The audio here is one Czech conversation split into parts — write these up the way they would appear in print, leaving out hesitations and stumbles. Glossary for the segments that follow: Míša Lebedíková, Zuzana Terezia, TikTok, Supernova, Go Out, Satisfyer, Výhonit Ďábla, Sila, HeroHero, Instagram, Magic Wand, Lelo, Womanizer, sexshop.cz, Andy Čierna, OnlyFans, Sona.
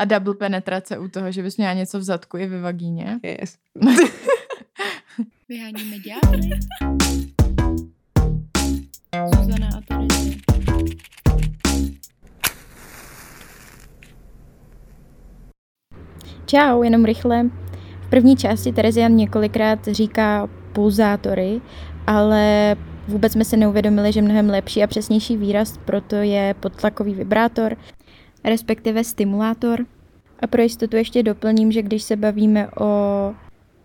A double penetrace u toho, že bys měla něco v zadku i ve vagíně. Yes. Vyháníme ďábly. Zuzana a Terezia. Čau, jenom rychle. V první části Terezia několikrát říká pulzátory, ale vůbec jsme se neuvědomili, že mnohem lepší a přesnější výraz proto je podtlakový vibrátor, respektive stimulátor. A pro jistotu ještě doplním, že když se bavíme o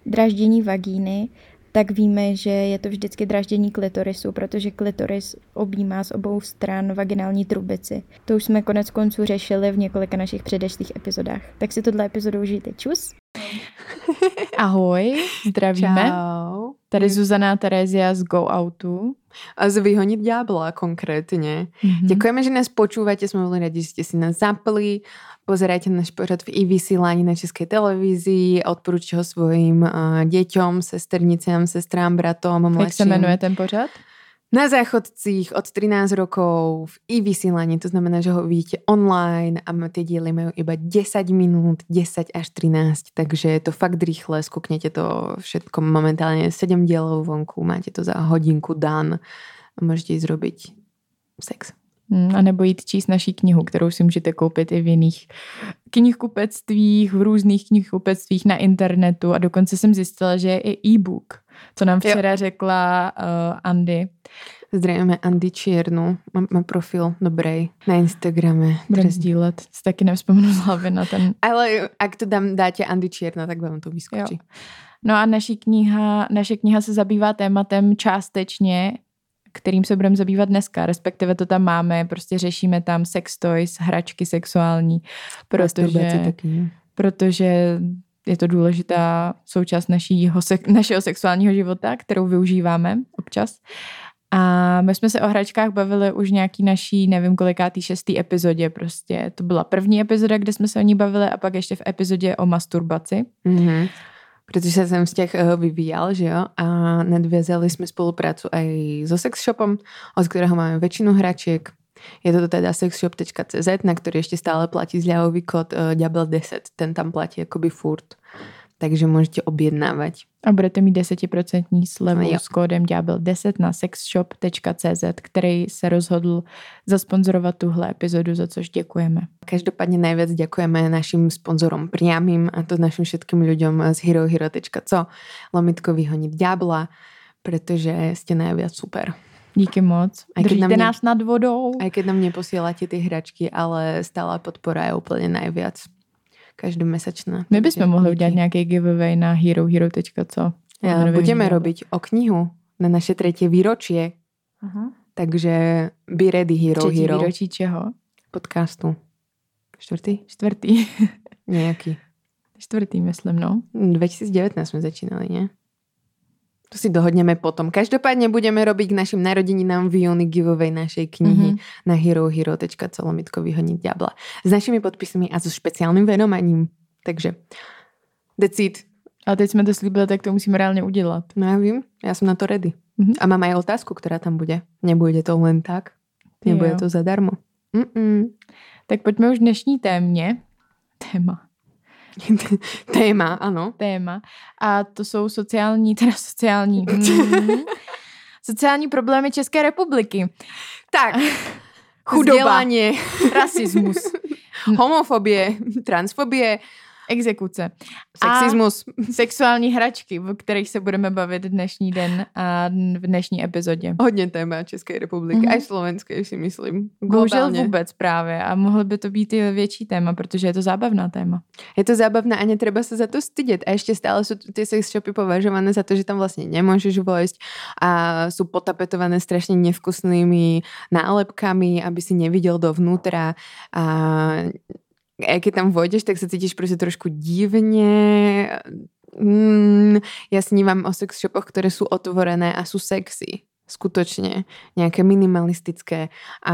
draždění vagíny, tak víme, že je to vždycky draždění klitorisu, protože klitoris objímá z obou stran vaginální trubici. To už jsme konec konců řešili v několika našich předešlých epizodách. Tak si tohle epizodu užijte. Čus! Ahoj, zdravíme. Čau. Tady Zuzana Terezia z Go Outu. A z Výhonit Ďábla konkrétně. Mm-hmm. Děkujeme, že nás počúvate. Jsme veľmi radi, že ste si nás zapli. Pozerajte náš pořad v e-vysílání na Českej televizi. Odporúčte ho svojim deťom, sesternicám, sestrám, bratom, mladším. Jak se jmenuje ten pořad? Na záchodcích od 13 rokov v e-vysílání, to znamená, že ho vidíte online a tie diely majú iba 10 minút, 10 až 13, takže je to fakt rýchle, skúknete to všetko momentálne, 7 dielov vonku, máte to za hodinku dan a môžete ísť robiť sex. A nebo jít číst naší knihu, kterou si můžete koupit i v jiných knihkupectvích, v různých knihkupectvích na internetu a dokonce jsem zjistila, že je i e-book, co nám včera řekla Andy. Zdravíme Andy Čiernu, má profil dobrý na Instagrame. Budem sdílet, si taky nevzpomenu z hlavy na ten. Ale ak to dáte Andy Čierna, tak vám to vyskočí. Jo. No a naše kniha se zabývá tématem částečně, kterým se budeme zabývat dneska, respektive to tam máme, prostě řešíme tam sex toys, hračky sexuální, protože je to důležitá součást našeho sexuálního života, kterou využíváme občas. A my jsme se o hračkách bavili už nějaký naší, nevím kolikátý, 6. epizodě prostě. To byla první epizoda, kde jsme se o ní bavili a pak ještě v epizodě o masturbaci. Mhm. Pretože som vzťah vyvíjal, že jo, a nadviazali sme spoluprácu aj so sexshopom, od ktorého máme väčšinu hračiek. Je to teda sexshop.cz, na ktorý ešte stále platí zľavový kód Ďabel10, ten tam platí akoby furt. Takže môžete objednávať. A budete mít 10% slevu s kódem Ďabel10 na sexshop.cz, který se rozhodl zasponzorovat tuhle epizodu, za což děkujeme. Každopádně najviac děkujeme našim sponzorom priamým, a to našim všetkým ľuďom z HeroHero.co, lomitko Výhonit Ďábla, pretože ste najviac super. Díky moc. Držíte nás nad vodou. Aj keď nám neposielate tie hračky, ale stála podpora je úplne najviac. Každomesačná. My bychom mohli udělat nějaký giveaway na herohero.co. Ja, budeme robiť o knihu na naše 3. výročie. Aha. Takže be ready HeroHero. 3. výročí čeho? Podcastu. 4. Nějaký. 4. myslím, no. 2019 jsme začínali, ne? To si dohodneme potom. Každopádně budeme robiť k našim narodeninám výhonný giveaway našej knihy na herohero.co Výhonit Ďábla. S našimi podpismi a so špeciálnym venomaním. Takže decid. Ale teď jsme to slíbili, tak to musíme reálně udělat. No já vím, já jsem na to ready. Mm-hmm. A mám aj otázku, která tam bude. Nebude to len tak. Nebude to zadarmo. Mm-mm. Tak pojďme už dnešní téma, ano. Téma. A to jsou sociální problémy České republiky. Tak, chudoba, rasismus, homofobie, transfobie, exekuce, sexismus, sexuální hračky, o kterých se budeme bavit dnešní den a v dnešní epizodě. Hodně téma České republiky, a slovenské, si myslím. Bohužel vůbec právě a mohlo by to být i větší téma, protože je to zábavná téma. Je to zábavná a netreba se za to stydět. A ještě stále jsou ty sex shopy považované za to, že tam vlastně nemůžeš vojsť a jsou potapetované strašně nevkusnými nálepkami, aby si neviděl dovnútra a keď tam vojdeš, tak se cítíš prostě trošku divně. Ja snívam o sex shopoch, které jsou otvorené a jsou sexy. Skutočne. Nejaké minimalistické. A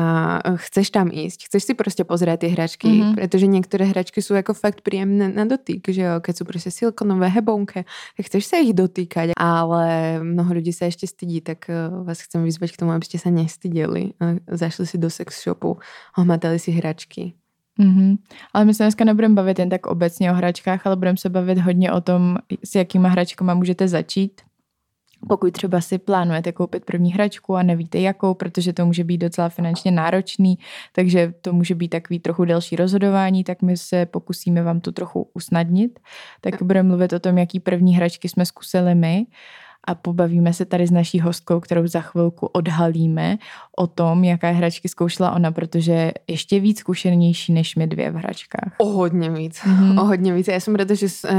chceš tam ísť. Chceš si prostě pozerať tie hračky, pretože niektoré hračky sú ako fakt príjemné na dotyk, že jo? Keď sú prostě silkonové, hebonké, tak chceš sa ich dotýkať. Ale mnoho ľudí sa ešte stydí, tak vás chcem vyzvať k tomu, aby ste sa nestydeli. Zašli si do sex shopu, ohmatali si hračky. Mm-hmm. Ale my se dneska nebudeme bavit jen tak obecně o hračkách, ale budeme se bavit hodně o tom, s jakýma hračkama můžete začít. Pokud třeba si plánujete koupit první hračku a nevíte jakou, protože to může být docela finančně náročný, takže to může být takový trochu delší rozhodování, tak my se pokusíme vám to trochu usnadnit. Tak budeme mluvit o tom, jaký první hračky jsme zkusili my a pobavíme se tady s naší hostkou, kterou za chvilku odhalíme, o tom, jaké hračky zkoušela ona, protože je ještě víc zkušenější než my dvě v hračkách. O hodně víc, o hodně víc. Já jsem ráda,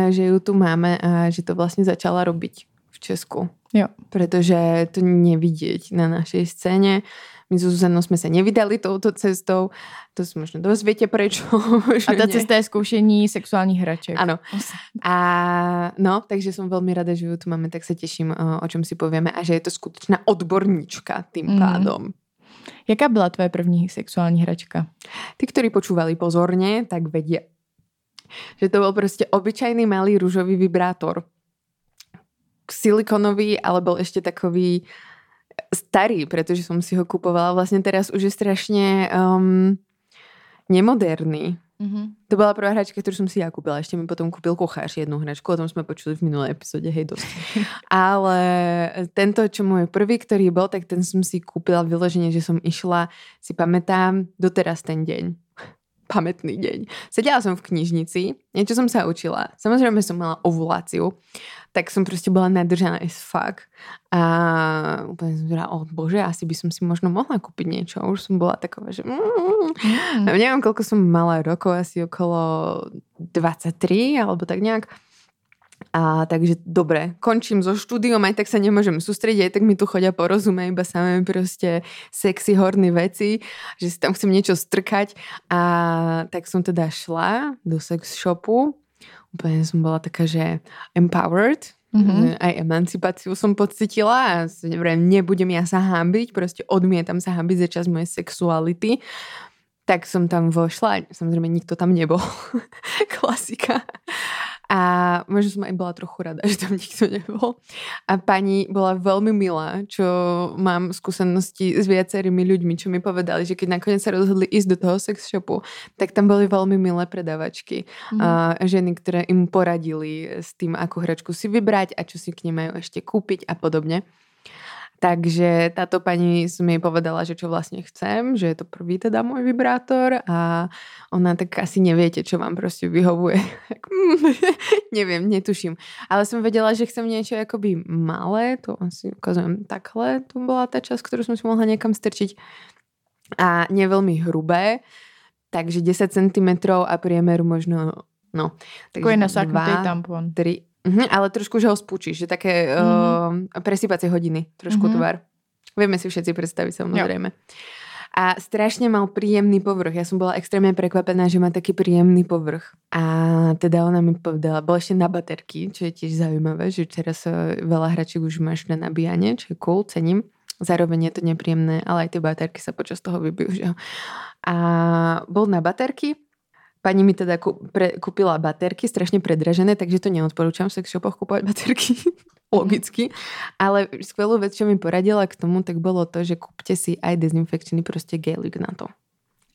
že ju tu máme a že to vlastně začala robit v Česku. Jo. Protože to nevidieť na našej scéne. My so Zuzanou sme sa nevydali touto cestou. To si možno dozviete prečo. A tá cesta je skúšení sexuálnych hraček. Áno. A no, takže som veľmi rada, že ju tu máme, tak sa teším, o čom si povieme a že je to skutočná odborníčka tým pádom. Jaká byla tvoje první sexuální hračka? Tí, ktorí počúvali pozorne, tak vedia, že to bol proste obyčajný malý ružový vibrátor. Silikonový, ale bol ešte takový starý, pretože som si ho kupovala. Vlastne teraz už je strašne nemoderný. Mm-hmm. To bola prvá hračka, ktorú som si ja kúpila. Ešte mi potom kúpil kuchář jednu hračku, o tom sme počuli v minulej epizóde, hej, dosť. Ale tento, čo môj prvý, ktorý bol, tak ten som si kúpila vyloženie, že som išla, si pamätám, doteraz ten deň. Pamätný deň. Sedela som v knižnici, niečo som sa učila. Samozrejme som mala ovuláciu, tak som proste bola nadržaná as fuck. A úplne som povedala, o bože, asi by som si možno mohla kúpiť niečo. Už som bola taková, že neviem, koľko som mala rokov, asi okolo 23 alebo tak nejak. A takže dobre, končím so štúdiom, aj tak sa nemôžem sústrediť, aj tak mi tu chodia po rozume, iba samé proste sexy, horny veci, že si tam chcem niečo strkať. A tak som teda šla do sex shopu, úplne som bola taká, že empowered, aj emancipáciu som pocítila a nebudem ja sa hanbiť, proste odmietam sa hanbiť za čas mojej sexuality. Tak som tam vošla, samozrejme nikto tam nebol, klasika. A možno som aj bola trochu rada, že tam nikto nebol. A pani bola veľmi milá, čo mám skúsenosti s viacerými ľuďmi, čo mi povedali, že keď nakoniec sa rozhodli ísť do toho sex shopu, tak tam boli veľmi milé predavačky. A ženy, ktoré im poradili s tým, akú hračku si vybrať a čo si k nej majú ešte kúpiť a podobne. Takže táto pani mi povedala, že čo vlastne chcem, že je to prvý teda môj vibrátor a ona tak asi neviete, čo vám proste vyhovuje. Neviem, netuším. Ale som vedela, že chcem niečo akoby malé, to asi ukazujem takhle, to bola tá časť, ktorú som si mohla niekam strčiť a nie veľmi hrubé, takže 10 cm a priemeru možno, no. Takže nasáknutý tampon. 3 ale trošku, že ho spúčiš, že také presýpacie hodiny, trošku tvar. Vieme si všetci predstaviť, samozrejme. Jo. A strašne mal príjemný povrch. Ja som bola extrémne prekvapená, že má taký príjemný povrch. A teda ona mi povedala, bola ešte na baterky, čo je tiež zaujímavé, že teraz veľa hračiek už máš na nabíjanie, čo je cool, cením. Zároveň je to nepríjemné, ale aj tie baterky sa počas toho vybijú. A bol na baterky. Pani mi teda kúpila baterky, strašne predražené, takže to neodporúčam v sexshopoch kúpovať baterky, logicky. Ale skvelú vec, čo mi poradila k tomu, tak bolo to, že kúpte si aj dezinfekčný proste gelik na to.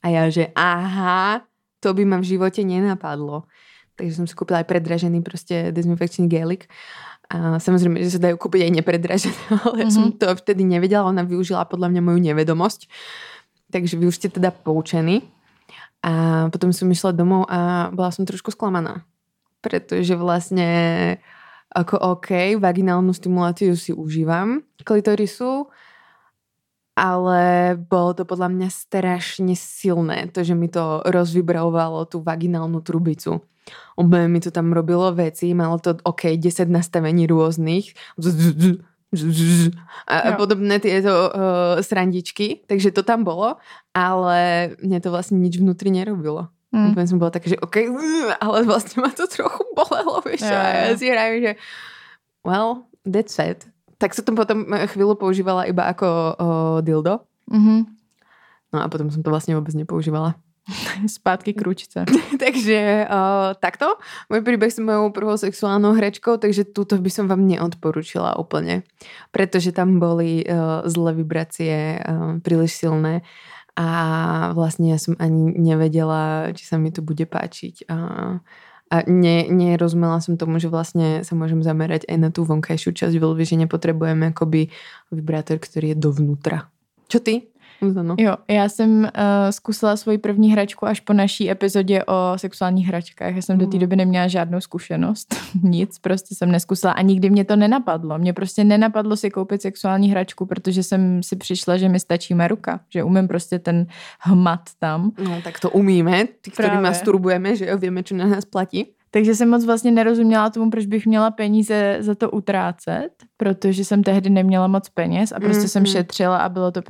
A ja, že aha, to by ma v živote nenapadlo. Takže som si kúpila aj predražený proste dezinfekčný gelik. A samozrejme, že sa dajú kúpiť aj nepredražené, ale ja som to vtedy nevedela, ona využila podľa mňa moju nevedomosť. Takže vy už ste teda poučení. A potom som išla domov a bola som trošku sklamaná. Pretože vlastne ako OK, vaginálnu stimuláciu si užívam klitorisu, ale bolo to podľa mňa strašne silné, to, že mi to rozvibrovalo tú vaginálnu trubicu. Obe mi to tam robilo veci, malo to OK, 10 nastavení rôznych a podobné tieto srandičky, takže to tam bolo, ale mne to vlastne nič vnútri nerobilo. Úplne som bola taká, že okej, ale vlastne ma to trochu bolelo, vieš, a ja si hrajem, že well, that's it. Tak som to potom chvíľu používala iba ako dildo. No a potom som to vlastne vôbec nepoužívala. Zpátky k ručce. Takže takto. Môj príbeh s mojou prvou sexuálnou hračkou, takže túto by som vám neodporúčila úplne. Pretože tam boli zlé vibrácie, príliš silné a vlastne ja som ani nevedela, či sa mi to bude páčiť a nerozumela som tomu, že vlastne sa môžem zamerať aj na tú vonkajšiu časť veľmi, že nepotrebujeme akoby vibrátor, ktorý je dovnútra. Čo ty? Zuzano. Jo, já jsem zkusila svoji první hračku až po naší epizodě o sexuálních hračkách. Já jsem do té doby neměla žádnou zkušenost, nic, prostě jsem neskusila a nikdy mě to nenapadlo. Mě prostě nenapadlo si koupit sexuální hračku, protože jsem si přišla, že mi stačí má ruka, že umím prostě ten hmat tam. No tak to umíme, ty, který masturbujeme, že jo, víme, co na nás platí. Takže jsem moc vlastně nerozuměla tomu, proč bych měla peníze za to utrácet, protože jsem tehdy neměla moc peněz a prostě jsem šetřila a byl to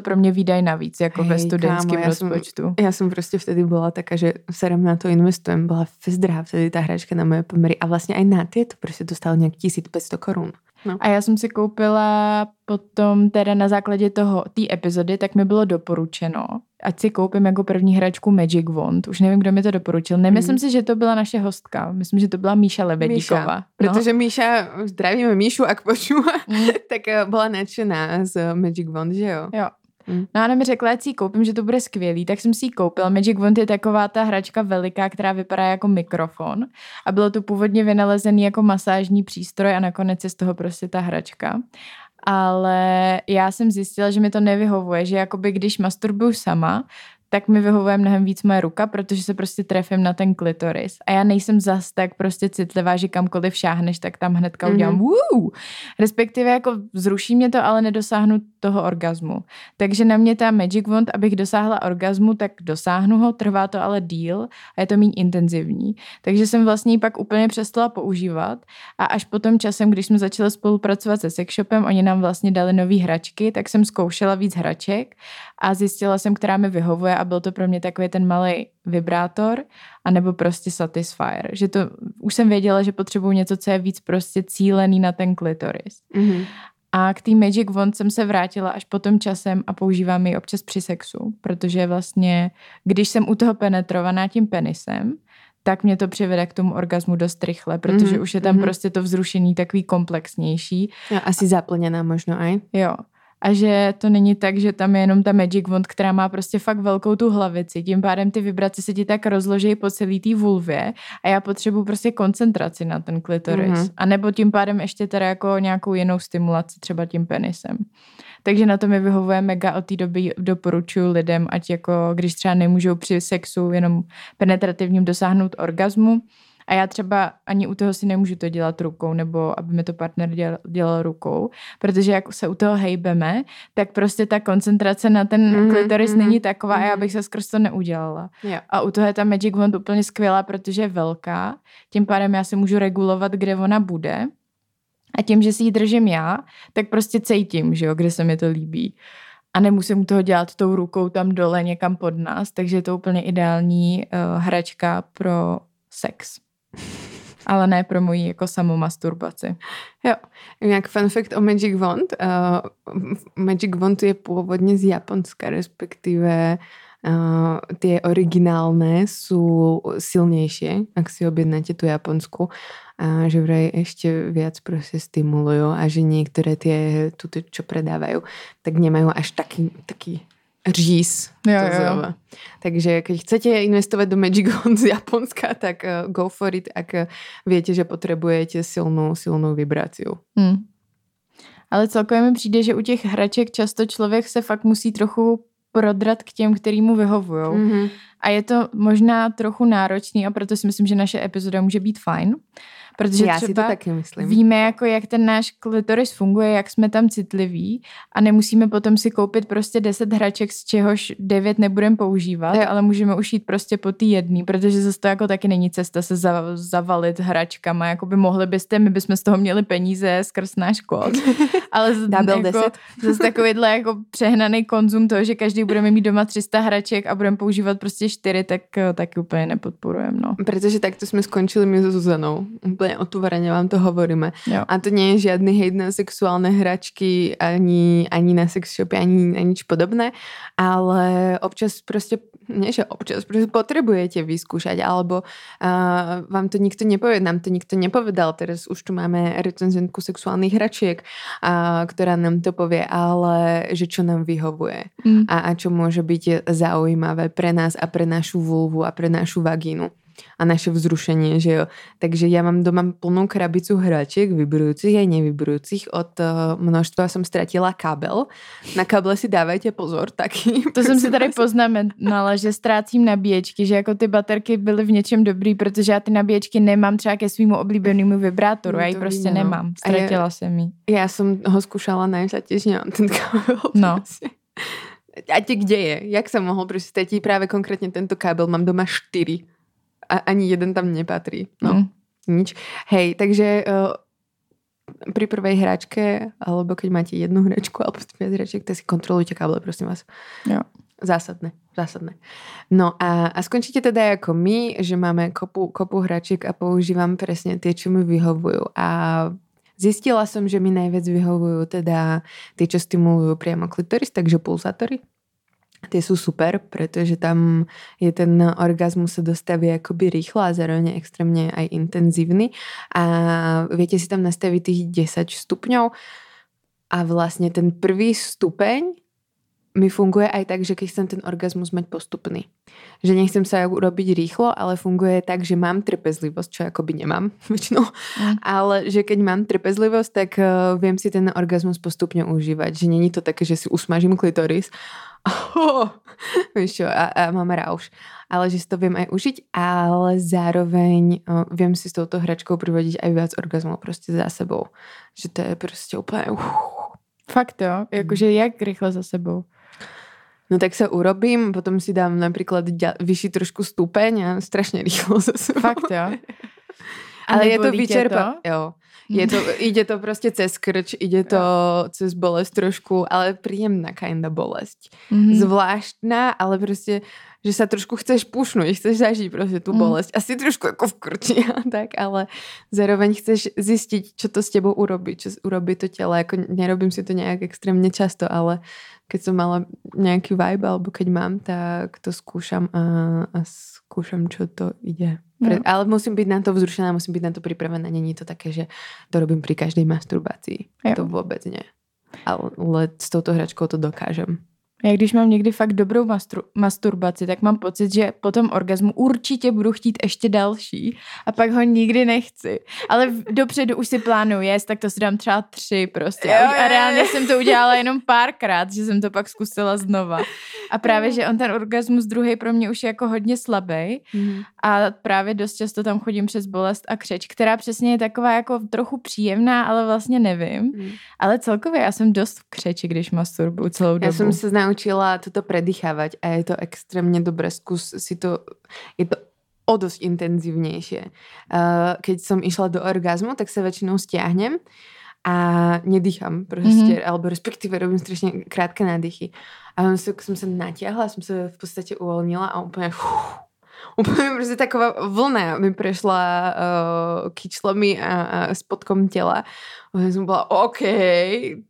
pro mě výdaj navíc, jako ve studentském rozpočtu. Já jsem prostě vtedy byla taká, že serem na to investujem, byla zdrá vtedy ta hračka na moje poměry a vlastně i na ty to prostě dostalo nějak 1500 korun. No. A já jsem si koupila potom teda na základě toho, té epizody, tak mi bylo doporučeno, ať si koupím jako první hračku Magic Wand. Už nevím, kdo mi to doporučil. Nemyslím si, že to byla naše hostka. Myslím, že to byla Míša Lebedíková. Míša. No? Protože Míša, zdravíme Míšu, ak počula, tak byla nadšená z Magic Wand, že jo? Jo. No a ona mi řekla, ať si ji koupím, že to bude skvělý, tak jsem si ji koupila. Magic Wand je taková ta hračka veliká, která vypadá jako mikrofon a bylo to původně vynalezený jako masážní přístroj a nakonec je z toho prostě ta hračka. Ale já jsem zjistila, že mi to nevyhovuje, že jakoby když masturbuju sama, tak mi vyhovuje mnohem víc moje ruka, protože se prostě trefím na ten klitoris. A já nejsem zas tak prostě citlivá, že kamkoliv šáhneš, tak tam hnedka udělám wow! Respektive jako zruší mě to, ale nedosáhnu toho orgazmu. Takže na mě ta Magic Wand, abych dosáhla orgazmu, tak dosáhnu ho, trvá to ale díl a je to méně intenzivní. Takže jsem vlastně ji pak úplně přestala používat a až potom časem, když jsme začali spolupracovat se sexshopem, oni nám vlastně dali nový hračky, tak jsem zkoušela víc hraček a zjistila jsem, která mi vyhovuje a byl to pro mě takový ten malej vibrátor anebo prostě Satisfyer. Že to, už jsem věděla, že potřebuju něco, co je víc prostě cílený na ten klitoris. Mm-hmm. A k té Magic Wand jsem se vrátila až po tom časem a používám ji občas při sexu, protože vlastně, když jsem u toho penetrovaná tím penisem, tak mě to přivede k tomu orgazmu dost rychle, protože už je tam prostě to vzrušení takový komplexnější. Jo, asi zaplněná možno aj. Jo. A že to není tak, že tam je jenom ta Magic Wand, která má prostě fakt velkou tu hlavici, tím pádem ty vibrace se ti tak rozložejí po celý té vulvě a já potřebuji prostě koncentraci na ten klitoris. Mm-hmm. A nebo tím pádem ještě teda jako nějakou jinou stimulaci třeba tím penisem. Takže na to mi vyhovuje mega, od té doby doporučuji lidem, ať jako když třeba nemůžou při sexu jenom penetrativním dosáhnout orgazmu. A já třeba ani u toho si nemůžu to dělat rukou, nebo aby mi to partner dělal rukou, protože jak se u toho hejbeme, tak prostě ta koncentrace na ten klitoris není taková a já bych se skrz to neudělala. Yeah. A u toho je ta Magic Wand úplně skvělá, protože je velká, tím pádem já si můžu regulovat, kde ona bude a tím, že si ji držím já, tak prostě cítím, že jo, kde se mi to líbí. A nemusím toho dělat tou rukou tam dole někam pod nás, takže je to úplně ideální hračka pro sex. Ale ne pro moji jako samomasturbaci. Jo, jak fun fact o Magic Wand. Magic Wand je původně z Japonska, respektive ty originálné jsou silnější, ak si objednáte tu japonskou, a že vraj ešte viac prostě stimulujú a že niektoré tie, tuto, čo predávajú, tak nemajú až taký říz. Jo. Takže keď chcete investovat do Magic Wand z Japonska, tak go for it, ak viete, že potrebujete silnou vibráciu. Ale celkově mi přijde, že u těch hraček často člověk se fakt musí trochu prodrat k těm, který mu vyhovujou. Mm-hmm. A je to možná trochu náročný a proto si myslím, že naše epizoda může být fajn. Protože já třeba si to taky myslím. Víme, jako jak ten náš klitoris funguje, jak jsme tam citliví a nemusíme potom si koupit prostě 10 hraček, z čehož 9 nebudeme používat, ale můžeme už jít prostě po ty jedný, protože zase to jako taky není cesta se zavalit hračkama, jakoby mohli byste, my bychom z toho měli peníze skrz náš kód, ale zase takovýhle jako přehnaný konzum toho, že každý budeme mít doma 300 hraček a budeme používat prostě 4, tak taky úplně nepodporujeme. No. Protože takto jsme skončili my se Zuzanou. Otvorene vám to hovoríme. Jo. A to nie je žiadny hejt na sexuálne hračky, ani na sex shopy, ani nič podobné, ale občas proste nie že občas, protože potrebujete vyskúšať, alebo vám to nikto nepovie, nám to nikto nepovedal. Teraz už tu máme recenzentku sexuálnych hračiek, ktorá nám to povie, ale že čo nám vyhovuje a čo môže byť zaujímavé pre nás a pre našu vulvu a pre našu vagínu a naše vzrušenie, že jo. Takže já mám doma plnou krabicu hraček vyberujúcich a nevyberujúcich. Od množstva jsem ztratila kabel. Na kable si dávajte pozor taky. To jsem si tady poznamenala, že ztrácím nabíječky, že jako ty baterky byly v něčem dobrý, protože já ty nabíječky nemám třeba ke svýmu oblíbenému vibrátoru. No, já ji prostě nemám. Ztratila jsem ji. Já jsem ho zkušala najít a těž nemám ten kabel. No. A tě kde je? Jak jsem mohl prostě ztratit právě konkrétně tento kabel? Mám doma 4. A ani jeden tam nepatrí. No, nič. Hej, takže pri prvej hračke, alebo keď máte jednu hračku, alebo viac hračiek, tak si kontrolujte káble, prosím vás. Jo. Zásadné. No a skončíte teda ako my, že máme kopu hračiek a používam presne tie, čo mi vyhovujú. A zistila som, že mi najviac vyhovujú teda tie, čo stimulujú priamo klitoris, takže pulzátory. Ty jsou super, protože tam je ten orgasmus se dostaví jakoby rychle a zároveň extrémně aj intenzívny a viete si tam nastaviť tých 10 stupňov a vlastne ten prvý stupeň mi funguje aj tak, že keď chcem ten orgasmus mať postupný. Že nechcem sa urobiť rýchlo, ale funguje tak, že mám trpezlivosť, čo akoby nemám väčšinou, ale že keď mám trpezlivosť, tak viem si ten orgasmus postupne užívať. Že není to také, že si usmažím klitoris a mám rauš. Ale že si to viem aj užiť, ale zároveň viem si s touto hračkou privodiť aj viac orgazmov proste za sebou. Že to je proste úplne... Fakt jo, jakože jak rychle za sebou. No tak se urobím, potom si dám například vyšší trošku stupeň a strašně rychlo za sebou. Fakt jo. Ale je to vyčerpané. Jo. Ide to prostě cez krč, ide to cez bolest trošku, ale príjemná kinda bolesť. Mm-hmm. Zvláštna, ale prostě, že sa trošku chceš pušnúť, chceš zažiť prostě tú bolesť. Asi trošku jako v krči, tak, ale zároveň chceš zistiť, čo to s tebou urobí, čo urobí to tělo. Jako nerobím si to nějak extrémně často, ale keď som mala nejaký vibe, alebo keď mám, tak to skúšam a zkúšam, čo to ide. No. Ale musím být na to vzrušená, musím být na to připravená. Není to také, že to robím při každé masturbaci. Jo. To vůbec ne. Ale s touto hračkou to dokážem. Já když mám někdy fakt dobrou masturbaci, tak mám pocit, že po tom orgazmu určitě budu chtít ještě další a pak ho nikdy nechci. Ale dopředu už si plánuju jest, tak to si dám třeba 3 prostě. A reálně jsem to udělala jenom párkrát, že jsem to pak zkusila znova. A právě, že on ten orgasmus druhý pro mě už je jako hodně slabý a právě dost často tam chodím přes bolest a křeč, která přesně je taková jako trochu příjemná, ale vlastně nevím. Ale celkově já jsem dost v křeči, když masturbuju celou dobu. Jsem se naučila toto predýchávať a je to extrémně dobré. Skús si to... Je to o dosť intenzívnejšie. Keď som išla do orgazmu, tak sa väčšinou stiahnem a nedýcham prostě, alebo respektive robím strašně krátké nádychy. A som sa natiahla, som sa v podstate uvolnila a úplně prostě taková vlna mi prešla kyčlami a spodkom těla. A jsem byla OK,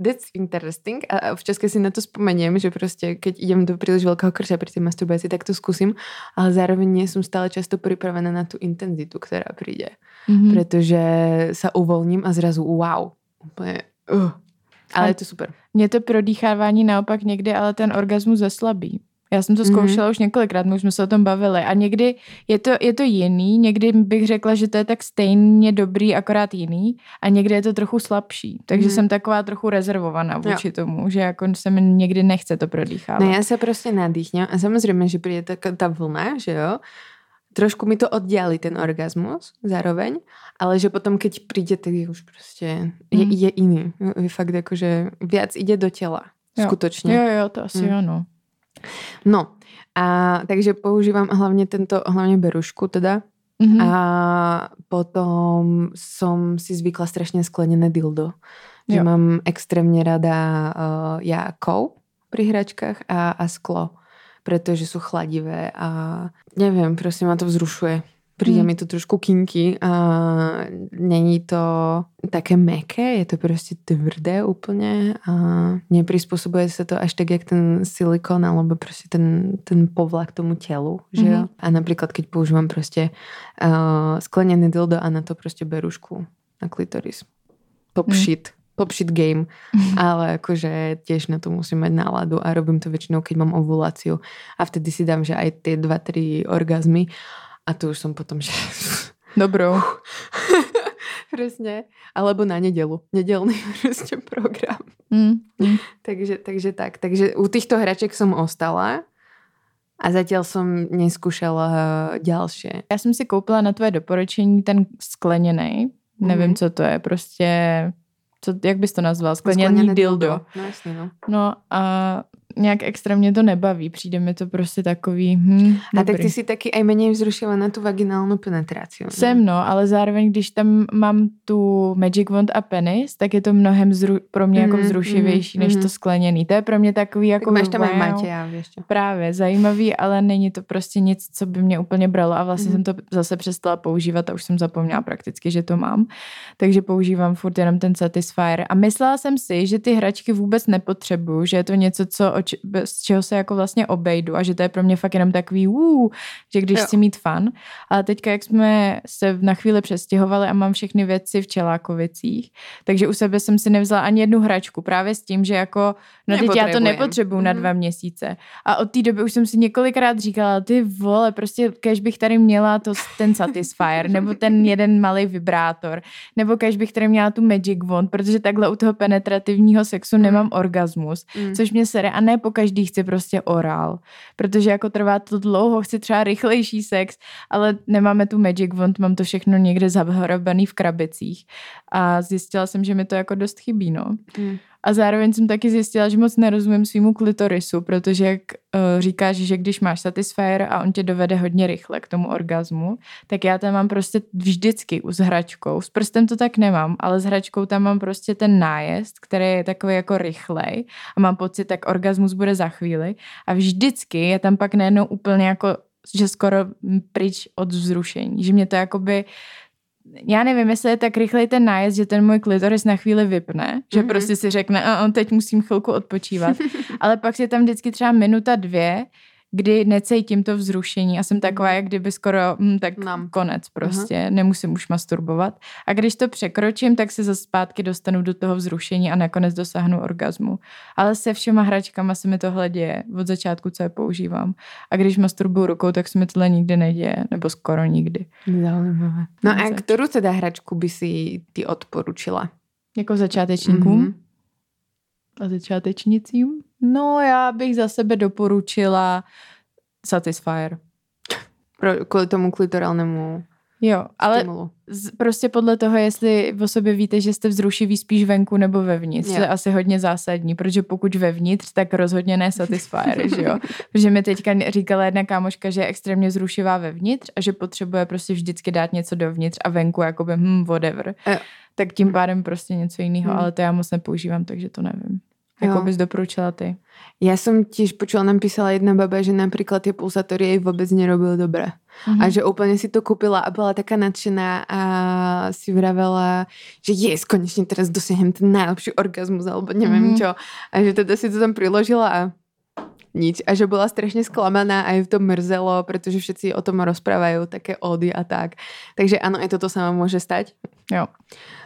that's interesting. A v České si na to vzpomením, že prostě, keď idem do příliš velkého krča při té masturbaci, tak to zkusím, ale zároveň jsem stále často připravena na tu intenzitu, která přijde. Protože se uvolním a zrazu wow. Úplně Ale je to super. Mě to prodýchávání naopak někdy, ale ten orgasmus zeslabí. Já jsem to zkoušela už několikrát, my už jsme se o tom bavili a někdy je to jiný, někdy bych řekla, že to je tak stejně dobrý, akorát jiný a někdy je to trochu slabší, takže jsem taková trochu rezervovaná vůči tomu, že jako se mi někdy nechce to prodýchávat. No já se prostě nadýchnu a samozřejmě, že přijde ta vlna, že jo, trošku mi to oddělí ten orgasmus zároveň, ale že potom, keď přijde, tak je už prostě je jiný, je fakt jako, že víc jde do těla, skutečně. Jo, to asi ano. No, a takže používám hlavně berušku teda a potom som si zvykla strašně skleněné dildo, že mám extrémně rada já kou pri hračkách a sklo, protože jsou chladivé a nevím, prostě má to vzrušuje. Přijde mi to trošku kinky a není to také meké, je to prostě tvrdé úplně a nepřizpůsobuje se to až tak, jak ten silikon alebo prostě ten povlak tomu tělu, že jo? A například, keď používám prostě skleněný dildo a na to prostě berušku na klitoris. Top shit game, ale jakože těž na to musím mít náladu a robím to většinou, keď mám ovulaciu a vtedy si dám, že aj ty 2-3 orgazmy. A to už jsem potom, že... Dobrou. Přesně. Alebo na nedělu. Nedělný prostě program. Takže tak. Takže u těchto hraček jsem ostala a zatím jsem neskušala další. Já jsem si koupila na tvoje doporučení ten skleněný. Nevím, co to je. Prostě... Co, jak bys to nazval? Skleněný dildo. No jasně, no a... Nějak extrémně to nebaví, přijde mi to prostě takový... A tak ty si taky aj méně vzrušila na tu vaginální penetraci. Jsem, no, ale zároveň, když tam mám tu Magic Wand a penis, tak je to mnohem pro mě jako vzrušivější než to skleněný. To je pro mě takový jako... Tak máš tam aj Matěja, ještě. Právě, zajímavý, ale není to prostě nic, co by mě úplně bralo a vlastně jsem to zase přestala používat a už jsem zapomněla prakticky, že to mám. Takže používám furt jenom ten Satisfyer. A myslela jsem si, že ty hračky vůbec nepotřebuju, že je to něco, co z čeho se jako vlastně obejdu a že to je pro mě fakt jenom takový že když chci mít fun. Ale teďka, jak jsme se na chvíli přestěhovali a mám všechny věci v Čelákovicích, takže u sebe jsem si nevzala ani jednu hračku právě s tím, že jako no teď já to nepotřebuju na 2 měsíce. A od té doby už jsem si několikrát říkala, ty vole, prostě kež bych tady měla ten Satisfyer nebo ten jeden malý vibrátor nebo kež bych tady měla tu Magic Wand, protože takhle u toho penetrativního sexu nemám orgasmus, což mě sere a ne po každý chci prostě orál, protože jako trvá to dlouho, chci třeba rychlejší sex, ale nemáme tu Magic Wand, mám to všechno někde zahrabaný v krabicích a zjistila jsem, že mi to jako dost chybí, no. A zároveň jsem taky zjistila, že moc nerozumím svýmu klitorisu, protože jak říkáš, že když máš Satisfyer a on tě dovede hodně rychle k tomu orgazmu, tak já tam mám prostě vždycky s hračkou, s prstem to tak nemám, ale s hračkou tam mám prostě ten nájezd, který je takový jako rychlej a mám pocit, tak orgazmus bude za chvíli a vždycky je tam pak najednou úplně jako, že skoro pryč od vzrušení, že mě to jakoby... Já nevím, jestli je tak rychlej ten nájezd, že ten můj klitoris na chvíli vypne, že prostě si řekne, a teď musím chvilku odpočívat. Ale pak je tam vždycky třeba 1-2 minuty, kdy necítím to vzrušení a jsem taková, jak kdyby skoro, tak konec prostě, nemusím už masturbovat. A když to překročím, tak se zase zpátky dostanu do toho vzrušení a nakonec dosáhnu orgazmu. Ale se všema hračkama se mi tohle děje od začátku, co je používám. A když masturbuju rukou, tak se mi tohle nikdy neděje, nebo skoro nikdy. Zaujímavé. No a kterou teda hračku by si ty odporučila? Jako začátečníkům? A začátečnicím? No, já bych za sebe doporučila Satisfyer. Kvůli tomu klitorálnému stimulu. Prostě podle toho, jestli o sobě víte, že jste vzrušivý spíš venku nebo vevnitř, to je asi hodně zásadní, protože pokud vevnitř, tak rozhodně ne Satisfyer, že jo? Protože mi teďka říkala jedna kámoška, že je extrémně vzrušivá vevnitř a že potřebuje prostě vždycky dát něco dovnitř a venku jakoby whatever. Tak tím pádem prostě něco jiného, ale to já moc nepoužívám, takže to nevím. Jako bys doporučila ty? Já jsem tiež počula, nám písala jedna baba, že například ty pulsatory jej vůbec nerobily dobré. A že úplně si to koupila a byla taká nadšená a si vravela, že jej, konečně teraz dosáhnem ten nejlepší orgasmus, alebo nevím čo. A že teda si to tam priložila a nič. A že byla strašně sklamaná a ju to mrzelo, protože všetci o tom rozprávají také ódy a tak. Takže ano, i toto sama může stať. Jo.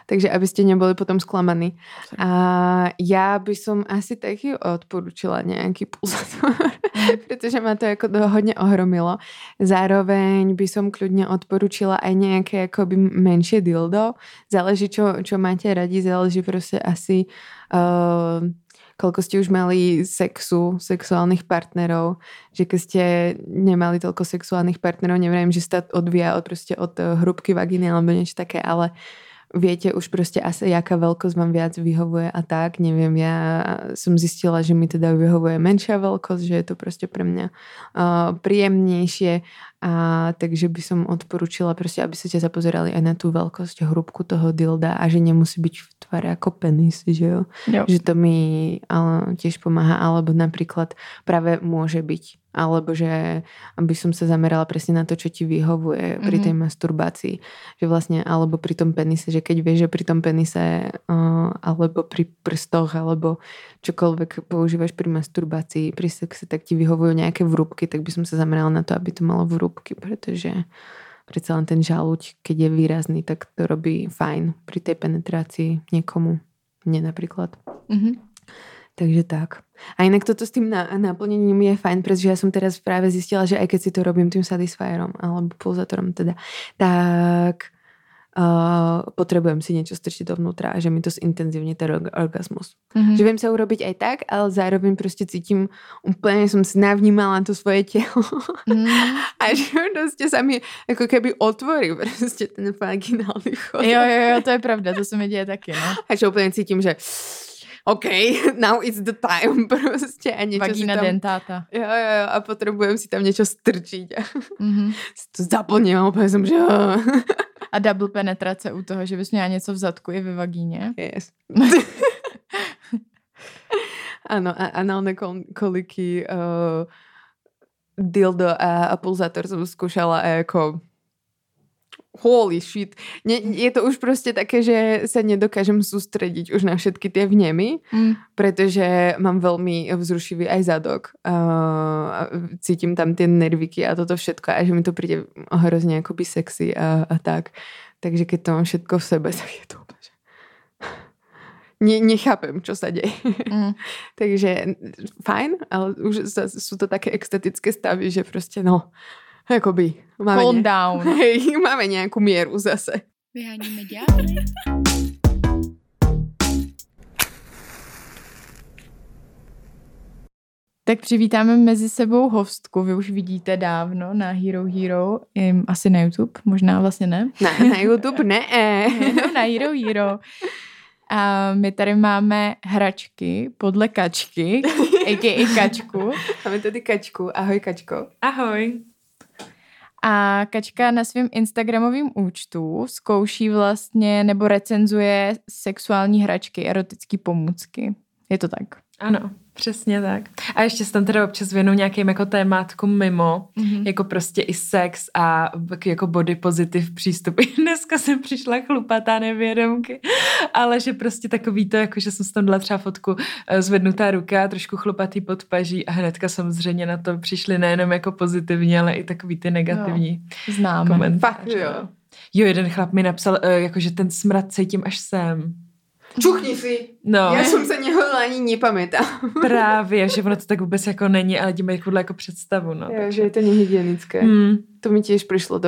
Takže abyste nebyli potom zklamaní. A já by som asi taky odporučila nějaký pulsátor, protože mě to jako hodně ohromilo. Zároveň by som klidně odporučila aj nějaké jakoby menší dildo. Záleží, čo máte radi, záleží prostě asi koľko ste už mali sexuálnych partnerov, že keď ste nemali toľko sexuálnych partnerov, neviem, že sa odvíja od hrubky vagíny alebo niečo také, ale viete už prostě asi, jaká veľkosť vám viac vyhovuje a tak, neviem, ja som zistila, že mi teda vyhovuje menšia veľkosť, že je to prostě pre mňa príjemnejšie a takže by som odporučila prostě, aby ste zapozerali aj na tú veľkosť hrubku toho dilda a že nemusí byť v tvare ako penis, že jo? Že to mi tiež pomáha, alebo napríklad práve môže byť alebo že aby som sa zamerala presne na to, čo ti vyhovuje pri tej masturbácii, že vlastne alebo pri tom penise, že keď vieš, že pri tom penise alebo pri prstoch alebo čokoľvek používaš pri masturbácii, pri sexe, tak ti vyhovujú nejaké vrúbky, tak by som sa zamerala na to, aby to malo vrúbky, pretože predsa len ten žalúď, keď je výrazný, tak to robí fajn pri tej penetrácii niekomu, mne napríklad. Takže tak. A inak toto s tým naplnením je fajn, pretože ja som teraz práve zistila, že aj keď si to robím tým Satisfyerom alebo pulzátorom teda, tak potrebujem si niečo strčiť dovnútra a že mi to zintenzívne ten orgazmus. Že viem sa urobiť aj tak, ale zároveň proste cítim, úplne som si navnímala to svoje telo a že proste sa mi ako keby otvorí proste ten vaginálny chod. Jo, to je pravda, to sa mi deje taky. No? A že úplne cítim, že OK, now it's the time prostě a niečo vagina si tam... dentáta. Jo, a potrebujem si tam niečo strčiť. To zaplním a úplně jsem, že... A double penetrace u toho, že bys měla něco v zadku i ve vagíně. Yes. Ano, a análne koliky dildo a pulzátor som skúšala a jako... Holy shit. Je to už prostě také, že se nedokážem soustředit už na všetky tie vnemy, protože mám velmi vzrušivý aj zadok. Cítím tam ty nervíky a toto všetko a že mi to přijde hrozně jakoby sexy a tak. Takže keď to mám všetko v sebe, tak je to že... nechápem, čo sa deje. Takže fajn, ale už jsou to také extatické stavy, že prostě no... Jakoby, máme calm down. Hej, máme nějakou míru zase. Vyháníme ďábly. Tak přivítáme mezi sebou hostku. Vy už vidíte dávno na HeroHero, asi na YouTube, možná vlastně ne. Na YouTube ne. Na HeroHero. A my tady máme hračky podle kačky, a.k.a. kačku. Máme tady kačku. Ahoj, kačko. Ahoj. A Kačka na svém instagramovém účtu zkouší vlastně nebo recenzuje sexuální hračky, erotické pomůcky. Je to tak? Ano, přesně tak. A ještě se tam teda občas věnuju nějakým jako témátkům mimo, jako prostě i sex a jako body positive přístupy. Dneska jsem přišla chlupatá nevědomky, ale že prostě takový to, jako že jsem si tam dala třeba fotku zvednutá ruka, trošku chlupatý podpaží a hnedka samozřejmě na to přišly nejenom jako pozitivní, ale i takový ty negativní komentáře. Fakt, jo, jeden chlap mi napsal, jakože ten smrad cítím až sem. Čuchni si. No. Já jsem se něho ani nepamětám. Právě, že ono to tak vůbec jako není, ale děme jako představu. No, jo, že je to nehygienické. To mi těž přišlo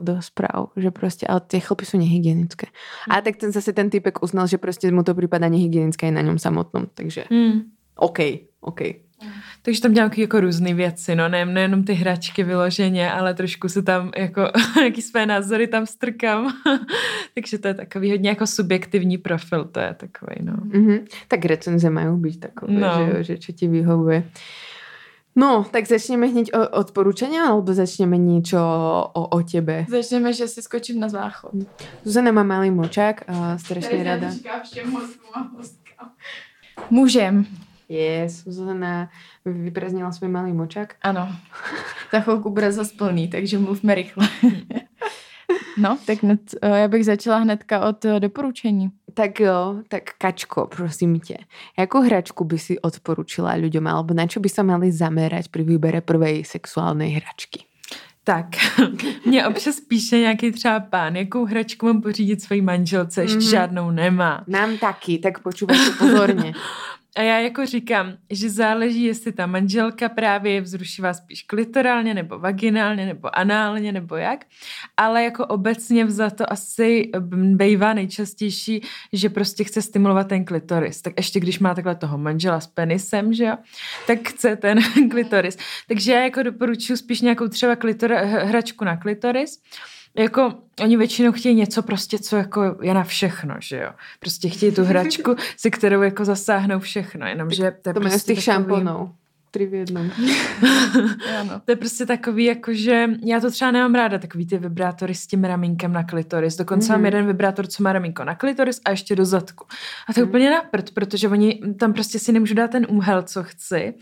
do zpráv, že prostě, ale ty chlapy jsou nehygienické. A tak ten zase ten typek uznal, že prostě mu to připadá nehygienické i na něm samotnom, takže OK. Takže tam dělám jako různé věci, no nejenom ty hračky vyloženě, ale trošku se tam jako nějaký své názory tam strkám. Takže to je takový hodně jako subjektivní profil, to je takový, no. Tak recenze mají být takové, že čo ti vyhovuje. No, tak začneme hneď o odporúčania, alebo začneme niečo o tebe? Začneme, že si skočím na záchod. Zuzana má malý močák a strašně rada. Můžem. Zuzana vypraznila svůj malý močák. Ano, za chvilku bude zas plný, takže mluvme rychle. No, tak já bych začala hnedka od doporučení. Tak jo, tak Kačko, prosím tě, jakou hračku by si odporučila lidem, alebo na čo by se měli zamerať při výběre prvej sexuální hračky? Tak, mě občas píše nějaký třeba pán, jakou hračku mám pořídit své manželce, ještě žádnou nemá. Nám taky, tak počúvajte pozorně. A já jako říkám, že záleží, jestli ta manželka právě je vzrušivá spíš klitorálně, nebo vaginálně, nebo análně, nebo jak. Ale jako obecně vzato asi bývá nejčastější, že prostě chce stimulovat ten klitoris. Tak ještě když má takhle toho manžela s penisem, že jo, tak chce ten klitoris. Takže já jako doporučuji spíš nějakou třeba hračku na klitoris. Jako oni většinou chtějí něco prostě, co jako je na všechno, že jo. Prostě chtějí tu hračku, se kterou jako zasáhnou všechno, jenomže to je to prostě z těch šamponů. Tři v jednom. To je prostě takový, jakože já to třeba nemám ráda, takový ty vibrátory s tím ramínkem na klitoris. Dokonce mám jeden vibrátor, co má ramínko na klitoris a ještě do zadku. A to je úplně na prd, protože oni tam prostě si nemůžu dát ten úhel, co chci.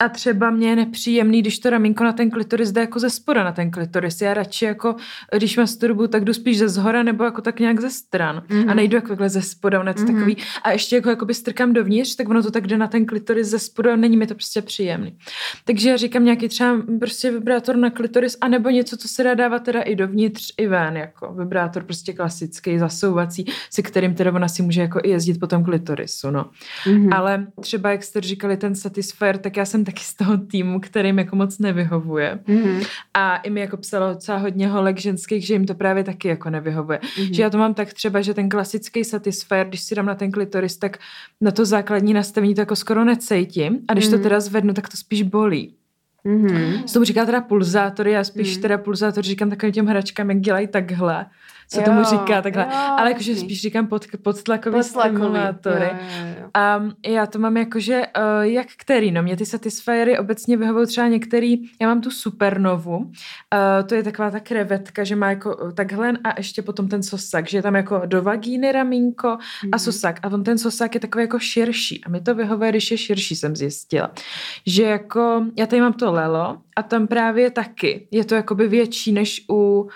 A třeba mě je nepříjemný, když to ramínko na ten klitoris jde jako ze spoda na ten klitoris. Já radši jako, když masturbuju, tak jdu spíš ze zhora nebo jako tak nějak ze stran. Mm-hmm. A nejdu jako takhle ze spoda, ono je to takový. A ještě jako jakoby strkám dovnitř, tak ono to tak jde na ten klitoris ze spoda, není mi to prostě příjemný. Takže já říkám nějaký třeba prostě vibrátor na klitoris, anebo něco, co se dá dávat teda i dovnitř, i ven. Jako vibrátor prostě klasický, zasouvací, se kterým teda ona si může jako i jezdit po tom klitorisu, no. Mm-hmm. Ale třeba, jak jste říkali, ten Satisfyer, tak já jsem taky z toho týmu, kterým jako moc nevyhovuje. Mm-hmm. A i mi jako psalo docela hodně holek ženských, že jim to právě taky jako nevyhovuje. Mm-hmm. Že já to mám tak třeba, že ten klasický Satisfyer, když si dám na ten klitoris, tak na to základní nastavení to jako skoro necítím. A když to teda zvednu, tak to spíš bolí. Mm-hmm. S tomu říká teda pulzátory, já spíš teda pulzátor říkám takovým těm hračkám, jak dělají takhle. Co tomu říká takhle. Jo, ale jakože spíš říkám podtlakový stimulátory. Jo. A já to mám jakože, jak který, no mě ty Satisfyery obecně vyhovují třeba některý, já mám tu Supernovu, to je taková ta krevetka, že má jako takhle a ještě potom ten sosak, že je tam jako do vagíny ramínko a sosak. A on ten sosak je takový jako širší. A mi to vyhovuje, když je širší, jsem zjistila. Že jako, já tady mám to Lelo a tam právě taky. Je to jakoby větší než u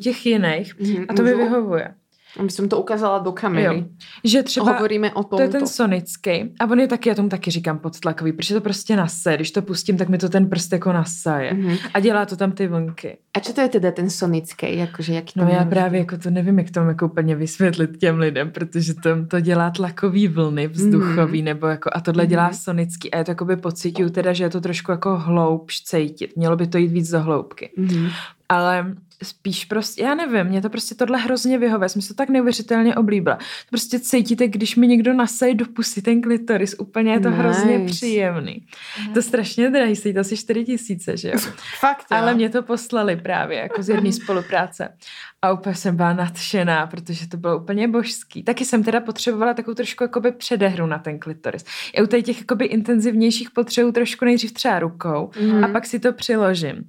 těch jiných a to mi vyhovuje. Já jsem to ukázala do kamery. Jo. Že třeba hovoríme o tomto. To je ten sonický a on je taky, já tomu taky říkám podtlakový, protože to prostě nasaje. Když to pustím, tak mi to ten prst jako nasaje a dělá to tam ty vlnky. A co to je teda ten sonický? Jakože, jaký no já může... právě jako to nevím, jak to jako úplně vysvětlit těm lidem, protože tam to dělá tlakový vlny vzduchový nebo jako a tohle dělá sonický a já to jakoby pocituju teda, že je to trošku jako hloubš cítit. Mělo by to jít víc do hloubky. Ale spíš prostě, já nevím, mě to prostě tohle hrozně vyhovuje, jsem se to tak neuvěřitelně oblíbila. Prostě cítíte, když mi někdo nasají do pusy ten klitoris, úplně je to hrozně příjemný. To strašně drahý, stojí to asi 4 000, že jo? Fakt, jo. Ale mě to poslali právě, jako z jedné spolupráce. A úplně jsem byla nadšená, protože to bylo úplně božský. Taky jsem teda potřebovala takovou trošku jakoby předehru na ten klitoris. Já u těch jakoby intenzivnějších potřebuju trošku nejdřív třeba rukou a pak si to přiložím.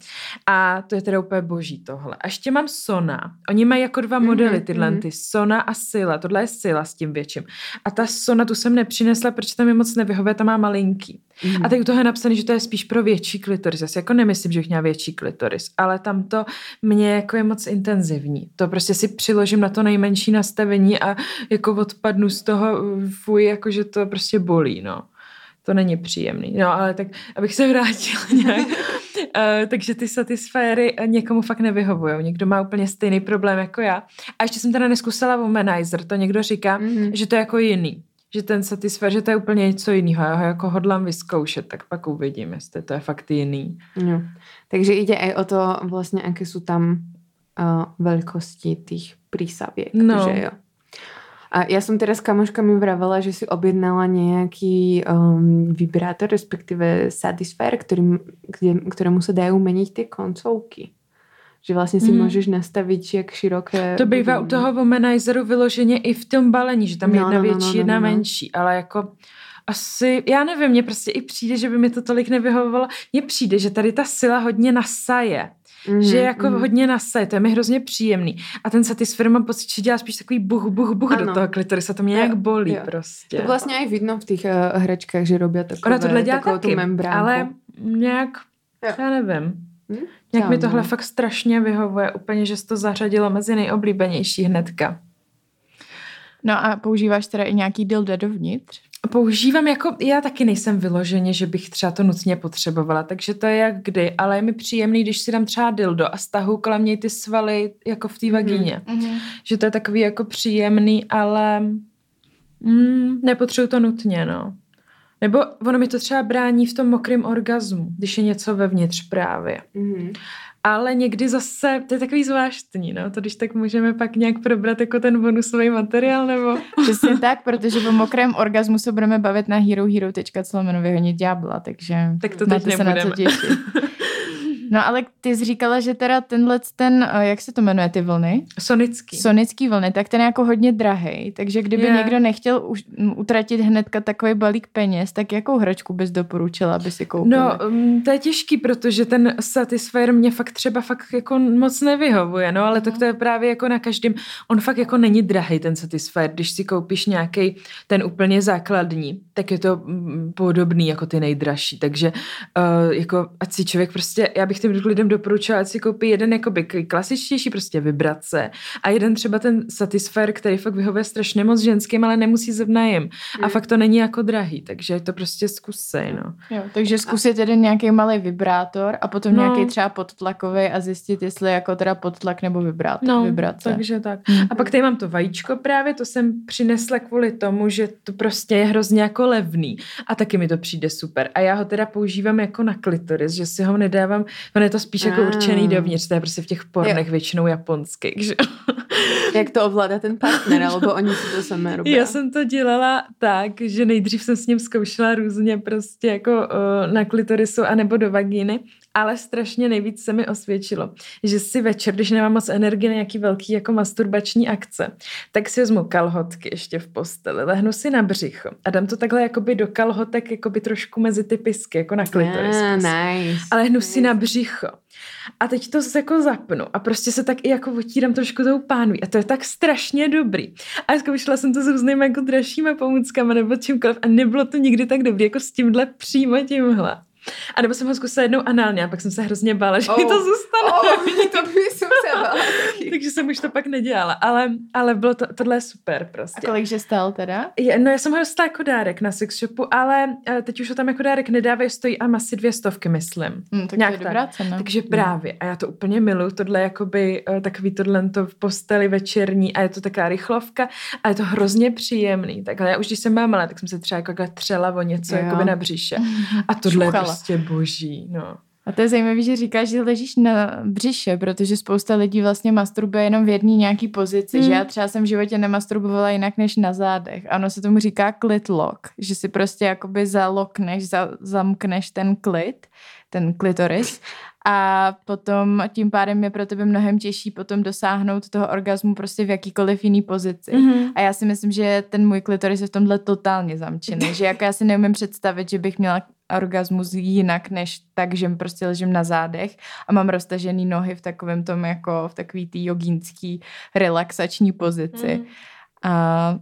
A to je teda úplně boží tohle. A ještě mám Sona. Oni mají jako 2 modely tyhle, ty Sona a Sila. Tohle je Sila s tím větším. A ta Sona tu jsem nepřinesla, protože tam je moc nevyhovuje, ta má malinký. A tak u toho je napsané, že to je spíš pro větší klitoris. Já si jako nemyslím, že bych měla větší klitoris, ale tam to mě jako je moc intenzivní. To prostě si přiložím na to nejmenší nastavení a jako odpadnu z toho fuj, jako že to prostě bolí, no. To není příjemný. No, ale tak, abych se vrátila nějak. Takže ty Satisfyery někomu fakt nevyhovujou. Někdo má úplně stejný problém jako já. A ještě jsem teda neskusila Womanizer. To někdo říká, že to je jako jiný. Že ten Satisfyer, že to je úplně něco jiného. Já ho jako hodlám vyzkoušet, tak pak uvidím, jestli to je fakt jiný. No. Takže jde i o to vlastně, jaké jsou tam veľkosti tých prísaviek. No. Že jo. A ja som teraz s kamoškami vravela, že si objednala nejaký vibrátor, respektíve Satisfyer, ktorému sa dajú meniť tie koncovky. Že vlastně si můžeš nastavit jak široké... To bývá u toho Womanizeru vyloženě i v tom balení, že tam je jedna větší, jedna menší, ale jako... Asi, já nevím, mně prostě i přijde, že by mi to tolik nevyhovovalo. Mně přijde, že tady ta Sila hodně nasaje. Že jako hodně nasaje, to je mi hrozně příjemný. A ten Satisfyer mám pocit, že dělá spíš takový buch ano. do toho klitorisa, to mě nějak bolí prostě. To vlastně i vidno v těch hračkách, že robí takovou tu membránku. Ale nějak, já nevím. Jak mi tohle fakt strašně vyhovuje, úplně, že jsi to zařadila mezi nejoblíbenější hnedka. No a používáš teda i nějaký dildo dovnitř? Používám jako, já taky nejsem vyloženě, že bych třeba to nutně potřebovala, takže to je jak kdy, ale je mi příjemný, když si dám třeba dildo a stahu kolem něj ty svaly jako v té vagíně. Že to je takový jako příjemný, ale nepotřebuji to nutně, no. Nebo ono mi to třeba brání v tom mokrém orgazmu, když je něco vevnitř právě. Ale někdy zase, to je takový zvláštní, no, to když tak můžeme pak nějak probrat jako ten bonusový materiál, nebo... Přesně tak, protože o mokrém orgazmu se budeme bavit na herohero.cz Výhonit Ďábla, takže tak to máte se na co těšit. No ale ty jsi říkala, že teda ten, jak se to jmenuje, ty vlny? Sonický vlny, tak ten je jako hodně drahej, takže kdyby někdo nechtěl utratit hnedka takový balík peněz, tak jakou hračku bys doporučila, aby si koupila? No, to je těžký, protože ten Satisfyer mě fakt jako moc nevyhovuje, no ale tak to je právě jako na každém, on fakt jako není drahej ten Satisfyer, když si koupíš nějaký ten úplně základní. tak je to podobný jako ty nejdražší. Takže jako ať si člověk prostě, já bych těm lidem doporučila, ať si koupí jeden jakoby klasičtější prostě vibrace a jeden třeba ten Satisfyer, který fakt vyhovuje strašně moc ženským, ale nemusí zevnájem. A fakt to není jako drahý, takže to prostě zkusej, no. Jo, takže zkusit jeden nějaký malý vibrátor a potom nějaký třeba podtlakový a zjistit, jestli jako teda podtlak nebo vibrátor, vibrace. Takže tak. A pak tady mám to vajíčko právě, to jsem přinesla kvůli tomu, že to prostě je hrozně jako levný a taky mi to přijde super. A já ho teda používám jako na klitoris, že si ho nedávám, on je to spíš jako určený dovnitř, to je prostě v těch pornech většinou japonských, že? Jak to ovládá ten partner, alebo oni si to samé robí? Já jsem to dělala tak, že nejdřív jsem s ním zkoušela různě prostě jako na klitorisu anebo do vagíny, ale strašně nejvíc se mi osvědčilo, že si večer, když nemám moc energie na nějaký velký jako masturbační akce, tak si vezmu kalhotky ještě v posteli, lehnu si na břicho a dám to takhle jakoby do kalhotek, jakoby trošku mezi ty pisky, jako na klitoris. Nice, ale lehnu si na břicho. A teď to jako zapnu a prostě se tak i jako otírám trošku tou pánví a to je tak strašně dobrý. A jako vyšla jsem to s různými jako dražšíma pomůckama nebo čímkoliv a nebylo to nikdy tak dobrý jako s tímhle přímo tímhle. A nebo jsem ho zkusila jednou análně a pak jsem se hrozně bála, že mi to zůstane. Takže jsem už to pak nedělala, ale bylo to, tohle je super prostě. A kolikže stál teda? No já jsem ho dostala jako dárek na sexshopu, ale teď už ho tam jako dárek nedávají, stojí asi 200, myslím. Tak nějak tak. Takže právě. A já to úplně miluji, tohle jakoby takový tohle to v posteli večerní a je to taková rychlovka a je to hrozně příjemný. Takhle já už když jsem byla malá, tak jsem se třeba jako třela o něco jakoby na břiše. A tohle prostě boží, no. A to je zajímavé, že říkáš, že ležíš na břiše, protože spousta lidí vlastně masturbuje jenom v jedné nějaký pozici, že já třeba jsem v životě nemasturbovala jinak než na zádech. Ano, se tomu říká klitlock, že si prostě jakoby zalokneš, zamkneš ten klitoris a potom tím pádem je pro tebe mnohem těžší potom dosáhnout toho orgazmu prostě v jakýkoliv jiný pozici. A já si myslím, že ten můj klitoris je v tomhle totálně zamčený, že jako já si neumím představit, že bych měla orgasmus jinak než tak, že prostě ležím na zádech a mám roztažený nohy v takovém tom jako v takový tý jogínský relaxační pozici.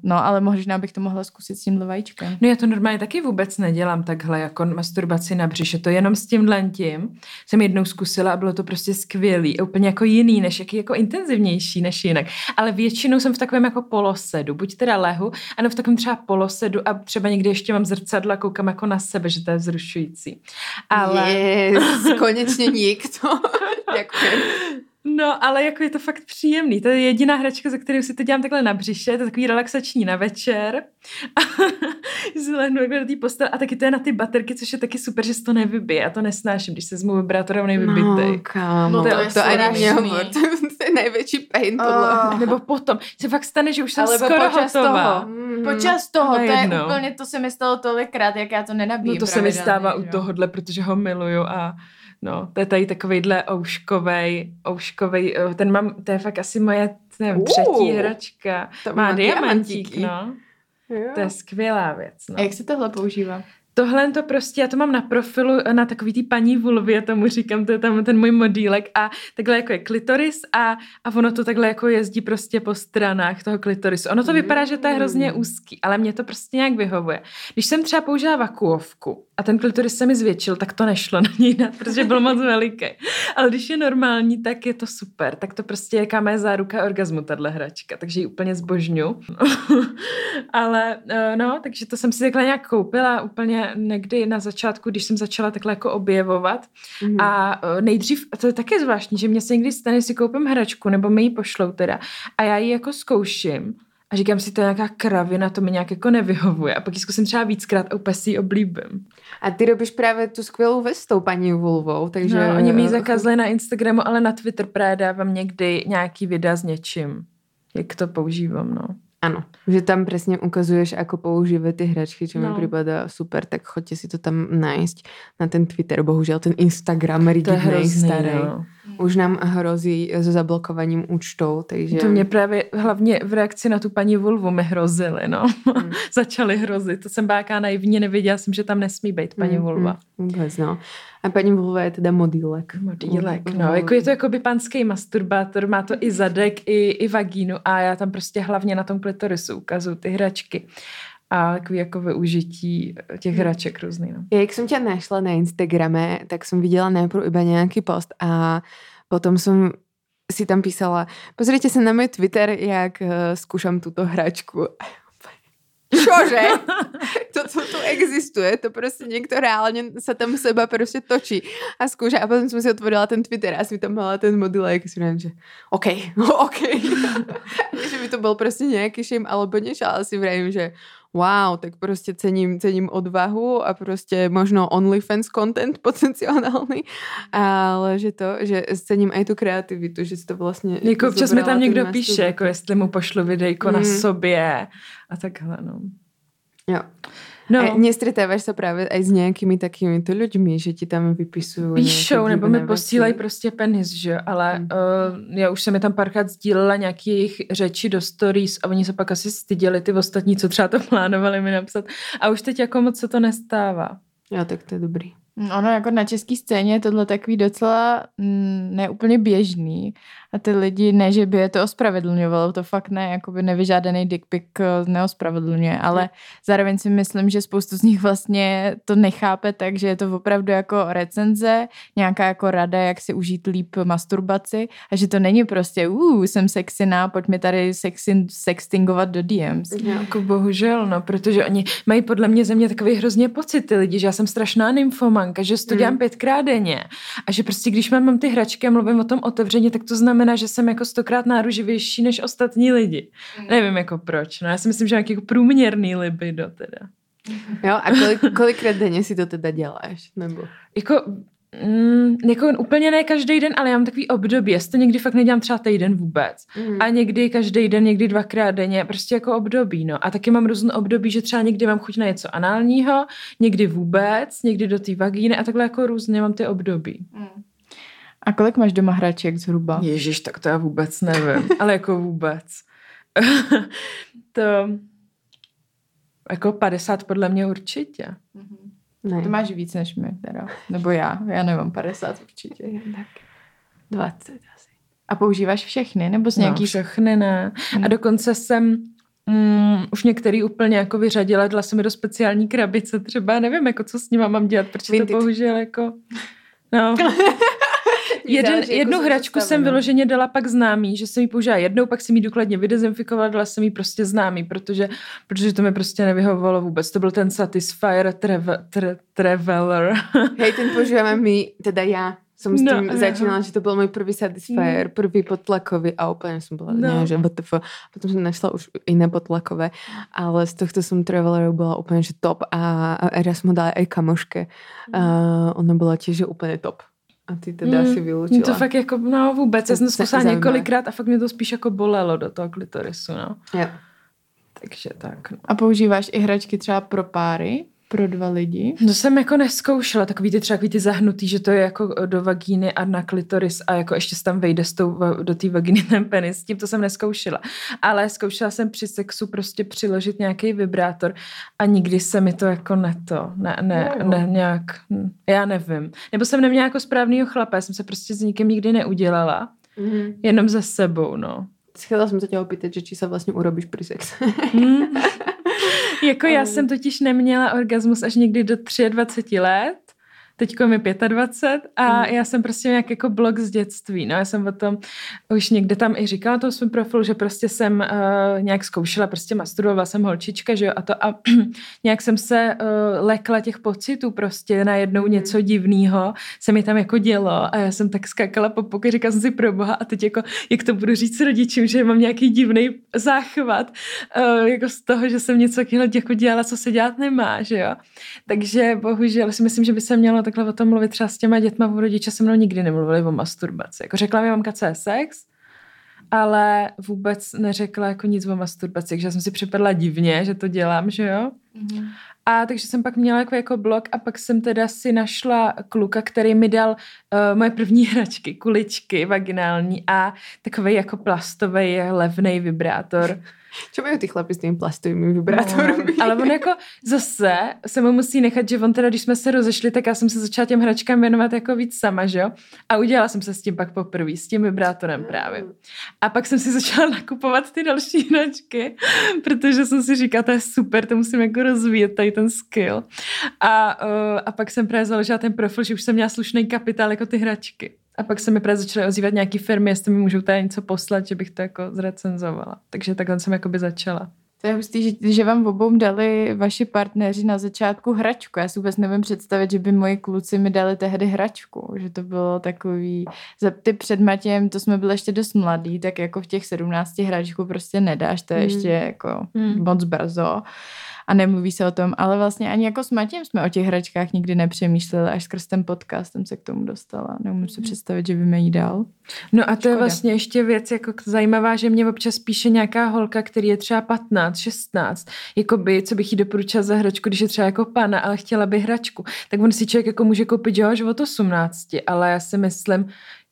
No, ale možná bych to mohla zkusit s tímhle vajíčkem. No já to normálně taky vůbec nedělám takhle, jako masturbaci na břiše. To jenom s tímhle tím jsem jednou zkusila a bylo to prostě skvělý. Úplně jako jiný, než jaký jako intenzivnější než jinak. Ale většinou jsem v takovém jako polosedu. Buď teda lehu, ano v takovém třeba polosedu a třeba někdy ještě mám zrcadlo a koukám jako na sebe, že to je vzrušující. Ale... Yes, konečně nikdo. Děkuji. No, ale jako je to fakt příjemný. To je jediná hračka, za kterou si to dělám takhle na břiše. To je takový relaxační na večer. Si lehnu takhle do té postele. A taky to je na ty baterky, což je taky super, že se to nevybije. Já to nesnáším, když se zmu vibrátorem nevybitej. No, kámo. To ani nehovor. To je největší pain podle. Nebo potom. Se fakt stane, že už jsem skoro hotová. Počas toho. To je úplně, to se mi stalo tolikrát, jak já to nenabíjím. No to se mi stává u tohohle, protože ho miluju a... No, to je tady takovejhle ouškovej, ten mám, to je fakt asi moje třetí hračka. Má diamantík, no. Jo. To je skvělá věc, no. A jak se tohle používá? Tohle to prostě, já to mám na profilu, na takový tý paní vulvě, tomu říkám, to je tam ten můj modílek a takhle jako je klitoris a ono to takhle jako jezdí prostě po stranách toho klitorisu. Ono to vypadá, že to je hrozně úzký, ale mě to prostě nějak vyhovuje. Když jsem třeba použila vakuovku a ten klitoris se mi zvětšil, tak to nešlo na něj dát, protože byl moc veliký. Ale když je normální, tak je to super. Tak to prostě je jaká mé záruka orgazmu, tahle hračka, takže ji úplně zbožňu. Ale no, takže to jsem si takhle nějak koupila úplně někdy na začátku, když jsem začala takhle jako objevovat a nejdřív, to je také zvláštní, že mě se někdy stane, si koupím hračku, nebo mi ji pošlou teda a já ji jako zkouším a říkám si, to je nějaká kravina, to mi nějak jako nevyhovuje a pak ji zkusím třeba víckrát a úplně si ji oblíbím. A ty robíš právě tu skvělou věc s tou paní vulvou, takže... No, oni mi ji zakázali na Instagramu, ale na Twitter právě dávám někdy nějaký videa s něčím, jak to používám, no. Ano, že tam přesně ukazuješ, ako používat ty hračky, čo mi připadá super, tak choďte si to tam najít na ten Twitter, bohužel ten Instagram rigidnej starý. No. Už nám hrozí so zablokovaním účtů, takže... To mě právě hlavně v reakci na tu paní vulvu mi hrozili, no. Začali hrozit, to jsem báká naivně, nevěděla jsem, že tam nesmí být paní vulva. Vůbec, no. A paní vulva je teda modílek. Modílek, no. Jako je to jakoby panský masturbátor, má to i zadek, i vagínu a já tam prostě hlavně na tom klitorisu ukazuju ty hračky. a takový jako využití těch hraček různých. No. Jak jsem tě našla na Instagrame, tak jsem viděla najprv iba nějaký post a potom jsem si tam písala, pozrite se na můj Twitter, jak zkouším tuto hračku. Čože? To, co tu existuje, to prostě někdo reálně se tam seba prostě točí a zkouší. A potom jsem si otvorila ten Twitter a jsem tam měla ten model a jak si říkám, že OK. Že by to byl prostě nějaký shame alebo něco, ale si vrajím, že wow, tak prostě cením odvahu a prostě možno OnlyFans content potenciální, ale že to, že cením i tu kreativitu, že si to vlastně... Jako občas mi tam někdo píše, jako jestli mu pošlu videjko na sobě a takhle, no. Jo. No. Nestretáváš se právě i s nějakými takými to lidmi, že ti tam vypisují... Píšou, nebo mi posílají prostě penis, že? Ale já už jsem je tam párkrát sdílela nějaké jejich řeči do stories a oni se pak asi styděli ty ostatní, co třeba to plánovali mi napsat. A už teď jako moc se to nestává. Jo, tak to je dobrý. Ono jako na české scéně je tohle takový docela neúplně běžný a ty lidi ne, že by je to ospravedlňovalo, to fakt ne, jakoby nevyžádaný dick pic neospravedlňuje, ale zároveň si myslím, že spoustu z nich vlastně to nechápe, takže je to opravdu jako recenze, nějaká jako rada, jak si užít líp masturbaci a že to není prostě jsem sexiná, pojď mi tady sextingovat do DMs. Jako bohužel, no, protože oni mají podle mě ze mě takový hrozně pocit ty lidi, že já jsem strašná nymfomanka, že to dělám 5krát denně a že prostě když mám ty hračky a mluvím o tom otevřeně, tak to znamená, že jsem jako 100krát náruživější než ostatní lidi. Nevím jako proč, no já si myslím, že nějaký jako průměrný libido teda. Jo, a kolikrát denně si to teda děláš? Nebo? Jako úplně ne každý den, ale já mám takový období, jestli to někdy fakt nedělám třeba týden vůbec a někdy každý den, někdy 2krát denně, prostě jako období, no a taky mám různé období, že třeba někdy mám chuť na něco análního, někdy vůbec, někdy do té vagíny a takhle jako různě mám ty období. A kolik máš doma hraček zhruba? Ježiš, tak to já vůbec nevím, ale jako vůbec. To jako 50 podle mě určitě. Ne. To máš víc než my, teda. Nebo já nemám 50 určitě. Tak 20 asi. A používáš všechny? Nebo z nějakých... No, všechny ne. A dokonce jsem už některý úplně jako vyřadila, dala jsem je do speciální krabice třeba, nevím, jako co s nima mám dělat, protože to bohužel jako... No... Jednu hračku jsem vyloženě dala pak známý, že jsem ji použila jednou, pak jsem ji důkladně vydezinfikovala, dala jsem ji prostě známý, protože to mi prostě nevyhovovalo vůbec. To byl ten Satisfyer Traveler. Hej, ten používáme my, teda já jsem s tím začínala, že to byl můj první Satisfyer, první podtlakový a úplně jsem byla že WTF. Potom jsem našla už jiné podtlakové, ale z tohto jsem Traveleru byla úplně že top a já jsem ho dala i kamoške. Ona byla těž úplně top. A ty teda si vylučila. To fakt jako, no vůbec, já jsem to zkusila několikrát a fakt mě to spíš jako bolelo do toho klitorisu, no. Jo. Takže tak. No. A používáš i hračky třeba pro páry? Pro 2 lidi? To jsem jako neskoušela, takový ty zahnutý, že to je jako do vagíny a na klitoris a jako ještě se tam vejde do té vagíny ten penis, tím to jsem neskoušela. Ale zkoušela jsem při sexu prostě přiložit nějaký vibrátor a nikdy se mi to jako nějak, já nevím. Nebo jsem neměla jako správnýho chlapa, já jsem se prostě s nikým nikdy neudělala, jenom za sebou, no. Chtěla jsem se tě opýtat, že či se vlastně urobíš při sexu. Jako já jsem totiž neměla orgasmus až někdy do 23 let, teďko mi 25 a já jsem prostě nějak jako blok z dětství, no já jsem o tom už někde tam i říkala na tom svém profilu, že prostě jsem nějak zkoušela, prostě masturbovala jsem holčička, že jo, a nějak jsem se lekla těch pocitů prostě, najednou něco divného se mi tam jako dělo a já jsem tak skákala po pokoji, říkala jsem si proboha a teď jako, jak to budu říct rodičům, že mám nějaký divný záchvat jako z toho, že jsem něco jako dělala, co se dělat nemá, že jo, takže bohužel si myslím, že by se mělo takhle o tom mluvit třeba s těma dětma, v rodiče se mnou nikdy nemluvili o masturbaci. Jako řekla mi mamka, co je sex, ale vůbec neřekla jako nic o masturbaci, takže já jsem si připadla divně, že to dělám, že jo? A takže jsem pak měla jako blog a pak jsem teda si našla kluka, který mi dal moje první hračky, kuličky vaginální a takovej jako plastový levnej vibrátor. Čo mají ty chlapi s těmi plastovými vibrátormi? No, ale on jako zase se mu musí nechat, že on teda, když jsme se rozešli, tak já jsem se začala těm hračkám věnovat jako víc sama, že jo? A udělala jsem se s tím pak poprvé, s tím vibrátorem právě. A pak jsem si začala nakupovat ty další hračky, protože jsem si říkala, to je super, to musím jako rozvíjet, tady ten skill. A pak jsem právě založila ten profil, že už jsem měla slušný kapitál jako ty hračky. A pak se mi právě začaly ozývat nějaký firmy, jestli mi můžou tady něco poslat, že bych to jako zrecenzovala. Takže takhle jsem jakoby začala. To je hustý, že vám obou dali vaši partneři na začátku hračku. Já si vůbec nevím představit, že by moji kluci mi dali tehdy hračku. Že to bylo takový... Ty před Matějem, to jsme byli ještě dost mladí, tak jako v těch 17 hračku prostě nedáš. To je ještě jako moc brzo. A nemluví se o tom, ale vlastně ani jako s Matějem jsme o těch hračkách nikdy nepřemýšleli, až skrz ten podcast jsem se k tomu dostala. Neumím si představit, že by mě jí dal. No a to je vlastně ještě věc jako zajímavá, že mě občas píše nějaká holka, který je třeba 15, 16, jakoby, co bych jí doporučila za hračku, když je třeba jako pana, ale chtěla by hračku. Tak on si člověk jako může koupit až od 18, ale já si myslím,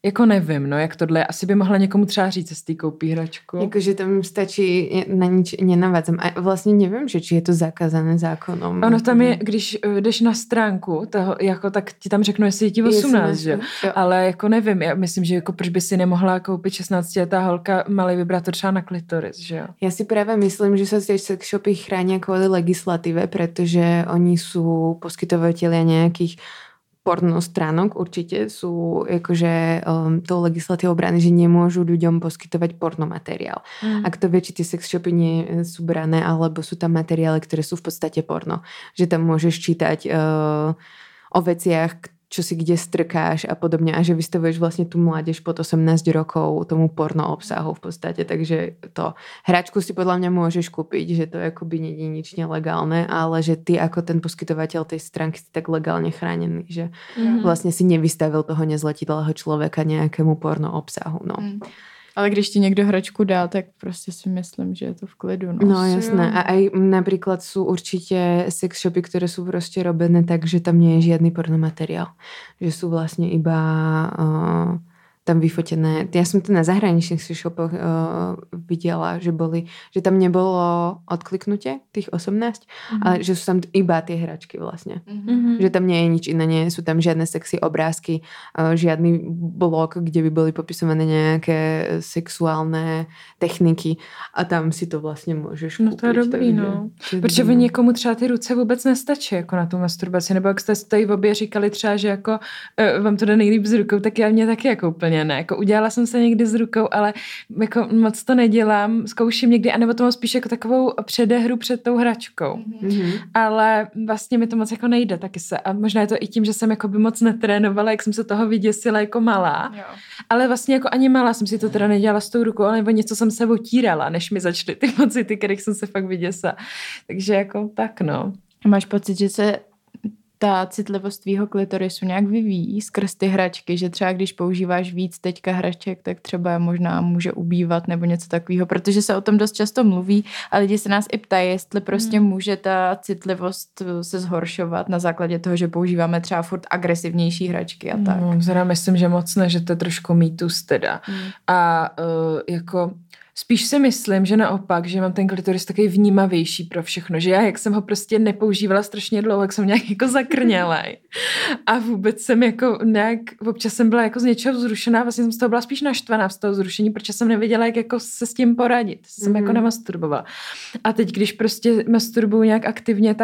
jako nevím, no, jak tohle. Asi by mohla někomu třeba říct, jestli koupí hračku. Jakože tam stačí, na nič nenavázám. A vlastně nevím, že či je to zakázané zákonem. Ono tam je, když jdeš na stránku, toho, jako, tak ti tam řeknu, jestli je ti 18, že? Ale jako nevím, já myslím, že jako proč by si nemohla koupit 16letá holka malý vibrátor třeba na klitoris, že jo? Já si právě myslím, že se sex shopy chrání kvůli legislativě, protože oni jsou poskytovatelé nějakých porno stránok určite sú akože tou legislatívou brané, že nemôžu ľuďom poskytovať porno materiál. A kto vie, či tie sex shopy nie sú brané, alebo sú tam materiály, ktoré sú v podstate porno. Že tam môžeš čítať o veciach, čo si kde strkáš a podobne. A že vystavuješ vlastne tú mládež pod 18 rokov tomu porno obsahu v podstate. Takže to hračku si podľa mňa môžeš kúpiť, že to akoby nie je nič nelegálne, ale že ty ako ten poskytovateľ tej stránky si tak legálne chránený, že vlastne si nevystavil toho nezletilého človeka nejakému porno obsahu. No. Ale když ti někdo hračku dá, tak prostě si myslím, že je to v klidu. No jasné. A aj například jsou určitě sex shopy, které jsou prostě robené tak, že tam nie je žádný pornomateriál. Že jsou vlastně iba tam vyfotené. Já jsem to na zahraničních sex shopech viděla, že tam nebylo odkliknutie těch 18, ale že jsou tam iba ty hračky vlastně. Že tam nie je nič iné, nie sú tam žádné sexy obrázky, žádný blok, kde by byly popisované nějaké sexuální techniky a tam si to vlastně můžeš koupit. No to je dobrý, no. Protože by někomu třeba ty ruce vůbec nestačí jako na tu masturbaci, nebo jak jste tady v obě říkali třeba, že jako vám to jde nejlíp s rukou, tak já mě taky jako úplně ne. Jako udělala jsem se někdy s rukou, ale jako moc to nedělám. Zkouším někdy, anebo to mám spíš jako takovou předehru před tou hračkou. Ale vlastně mi to moc jako nejde taky se. A možná je to i tím, že jsem jako by moc netrénovala, jak jsem se toho vyděsila jako malá. Jo. Ale vlastně jako ani malá jsem si to teda nedělala s tou rukou, nebo něco jsem se otírala, než mi začaly ty pocity, kterých jsem se fakt vyděsila. Takže jako tak, no. Máš pocit, že se ta citlivost tvýho klitorisu nějak vyvíjí skrz ty hračky, že třeba když používáš víc teďka hraček, tak třeba možná může ubývat nebo něco takového, protože se o tom dost často mluví a lidi se nás i ptají, jestli prostě může ta citlivost se zhoršovat na základě toho, že používáme třeba furt agresivnější hračky a tak. Zrovna myslím, že moc ne, že to je trošku mýtus teda. A jako... Spíš si myslím, že naopak, že mám ten klitoris takový vnímavější pro všechno, že já, jak jsem ho prostě nepoužívala strašně dlouho, jak jsem nějak jako zakrnělej a vůbec jsem jako nějak, občas jsem byla jako z něčeho vzrušená, vlastně jsem z toho byla spíš naštvaná z toho vzrušení, protože jsem nevěděla, jak jako se s tím poradit, jsem jako nemasturbovala. A teď, když prostě masturbuju nějak aktivně,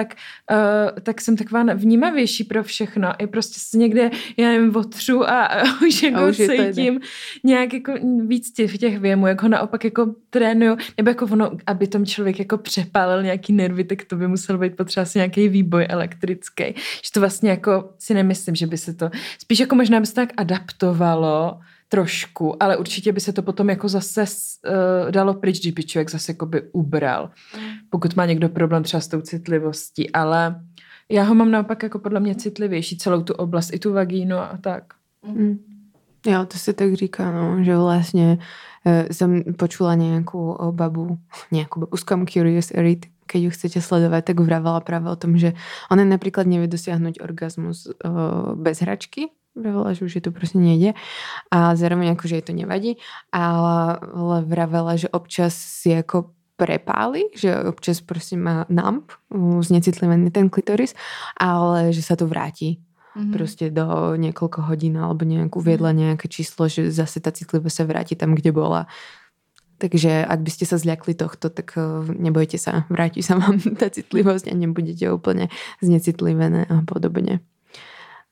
tak jsem taková vnímavější pro všechno i prostě se někde, já nevím, otřu a už jako cítím nějak jako víc těch věmů, jako naopak jako trénuju, nebo jako ono, aby tom člověk jako přepálil nějaký nervy, tak to by musel být potřeba asi nějaký výboj elektrický. Že to vlastně jako si nemyslím, že by se to, spíš jako možná by se tak adaptovalo trošku, ale určitě by se to potom jako zase dalo pryč, když by člověk zase jako by ubral. Pokud má někdo problém třeba s tou citlivostí, ale já ho mám naopak jako podle mě citlivější, celou tu oblast, i tu vagínu a tak. Jo, to se tak říká, no, že vlastně jsem počula nějakou babu z Come Curious Elite, keď ju chcete sledovať, tak vravala práve o tom, že ona napríklad nevie dosiahnuť orgazmus bez hračky. Vravela, že už je to prostě nejde a zároveň akože jej to nevadí, ale vravela, že občas si jako prepáli, že občas prostě má numb, znecitlivený ten klitoris, ale že sa to vrátí. Mm-hmm. Prostě do několika hodin alebo nějak uviedla nějaké číslo, že zase ta citlivosť sa vrátí tam, kde bola. Takže ak by ste sa zľakli tohto, tak nebojte sa, vráti sa vám tá citlivosť a nebudete úplne znecitlivené a podobne.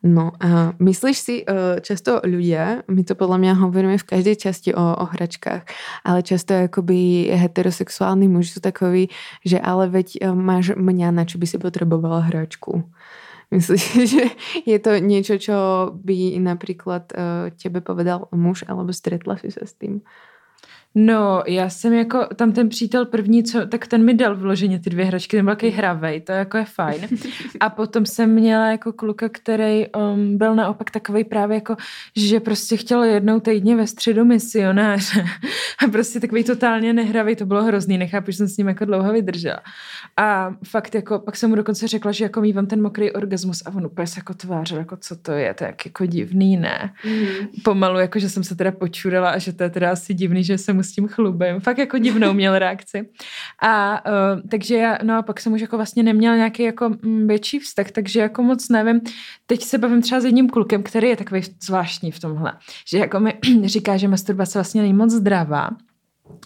No a myslíš si, často ľudia, my to podľa mňa hovoríme v každej časti o hračkách, ale často akoby heterosexuální muži sú takoví, že ale veď máš mňa, na čo by si potrebovala hračku. Myslíš si, že je to niečo, čo by napríklad tebe povedal muž, alebo stretla si sa s tým? No, já jsem jako tam ten přítel první, tak ten mi dal vloženě ty dvě hračky, ten byl takový hravej, to jako je fajn. A potom jsem měla jako kluka, který byl naopak takovej právě jako, že prostě chtěl jednou týdně ve středu misionáře. A prostě takový totálně nehravej, to bylo hrozný, nechápu, že jsem s ním jako dlouho vydržela. A fakt jako, pak jsem mu dokonce řekla, že jako mívám ten mokrý orgasmus a on úplně se jako tvářil, jako co to je, to je jako divný, ne? Pomalu, jako že jsem se teda počurala a že to je teda asi divný, že jsem s tím chlubem. Fakt jako divnou měl reakci. A takže já, no a pak jsem už jako vlastně neměla nějaký jako větší vztah, takže jako moc nevím. Teď se bavím třeba s jedním klukem, který je takový zvláštní v tomhle. Že jako mi říká, že masturbace vlastně není moc zdravá,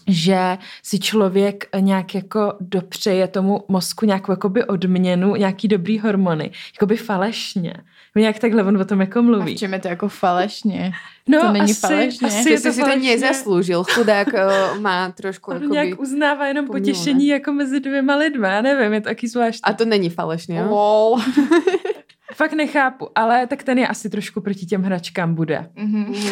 že si člověk nějak jako dopřeje tomu mozku nějakou jakoby odměnu, nějaký dobrý hormony. Jakoby falešně. Nějak takhle on o tom jako mluví. A v čem je to jako falešně? No, to není falešně. Asi to si to nezasloužil. Chudák má trošku jakoby... nějak uznává jenom potěšení jako mezi dvěma lidma. Já nevím, je to taky zvláštní. A to není falešně. Wow. Fakt nechápu, ale tak ten je asi trošku proti těm hračkám bude. Mm-hmm.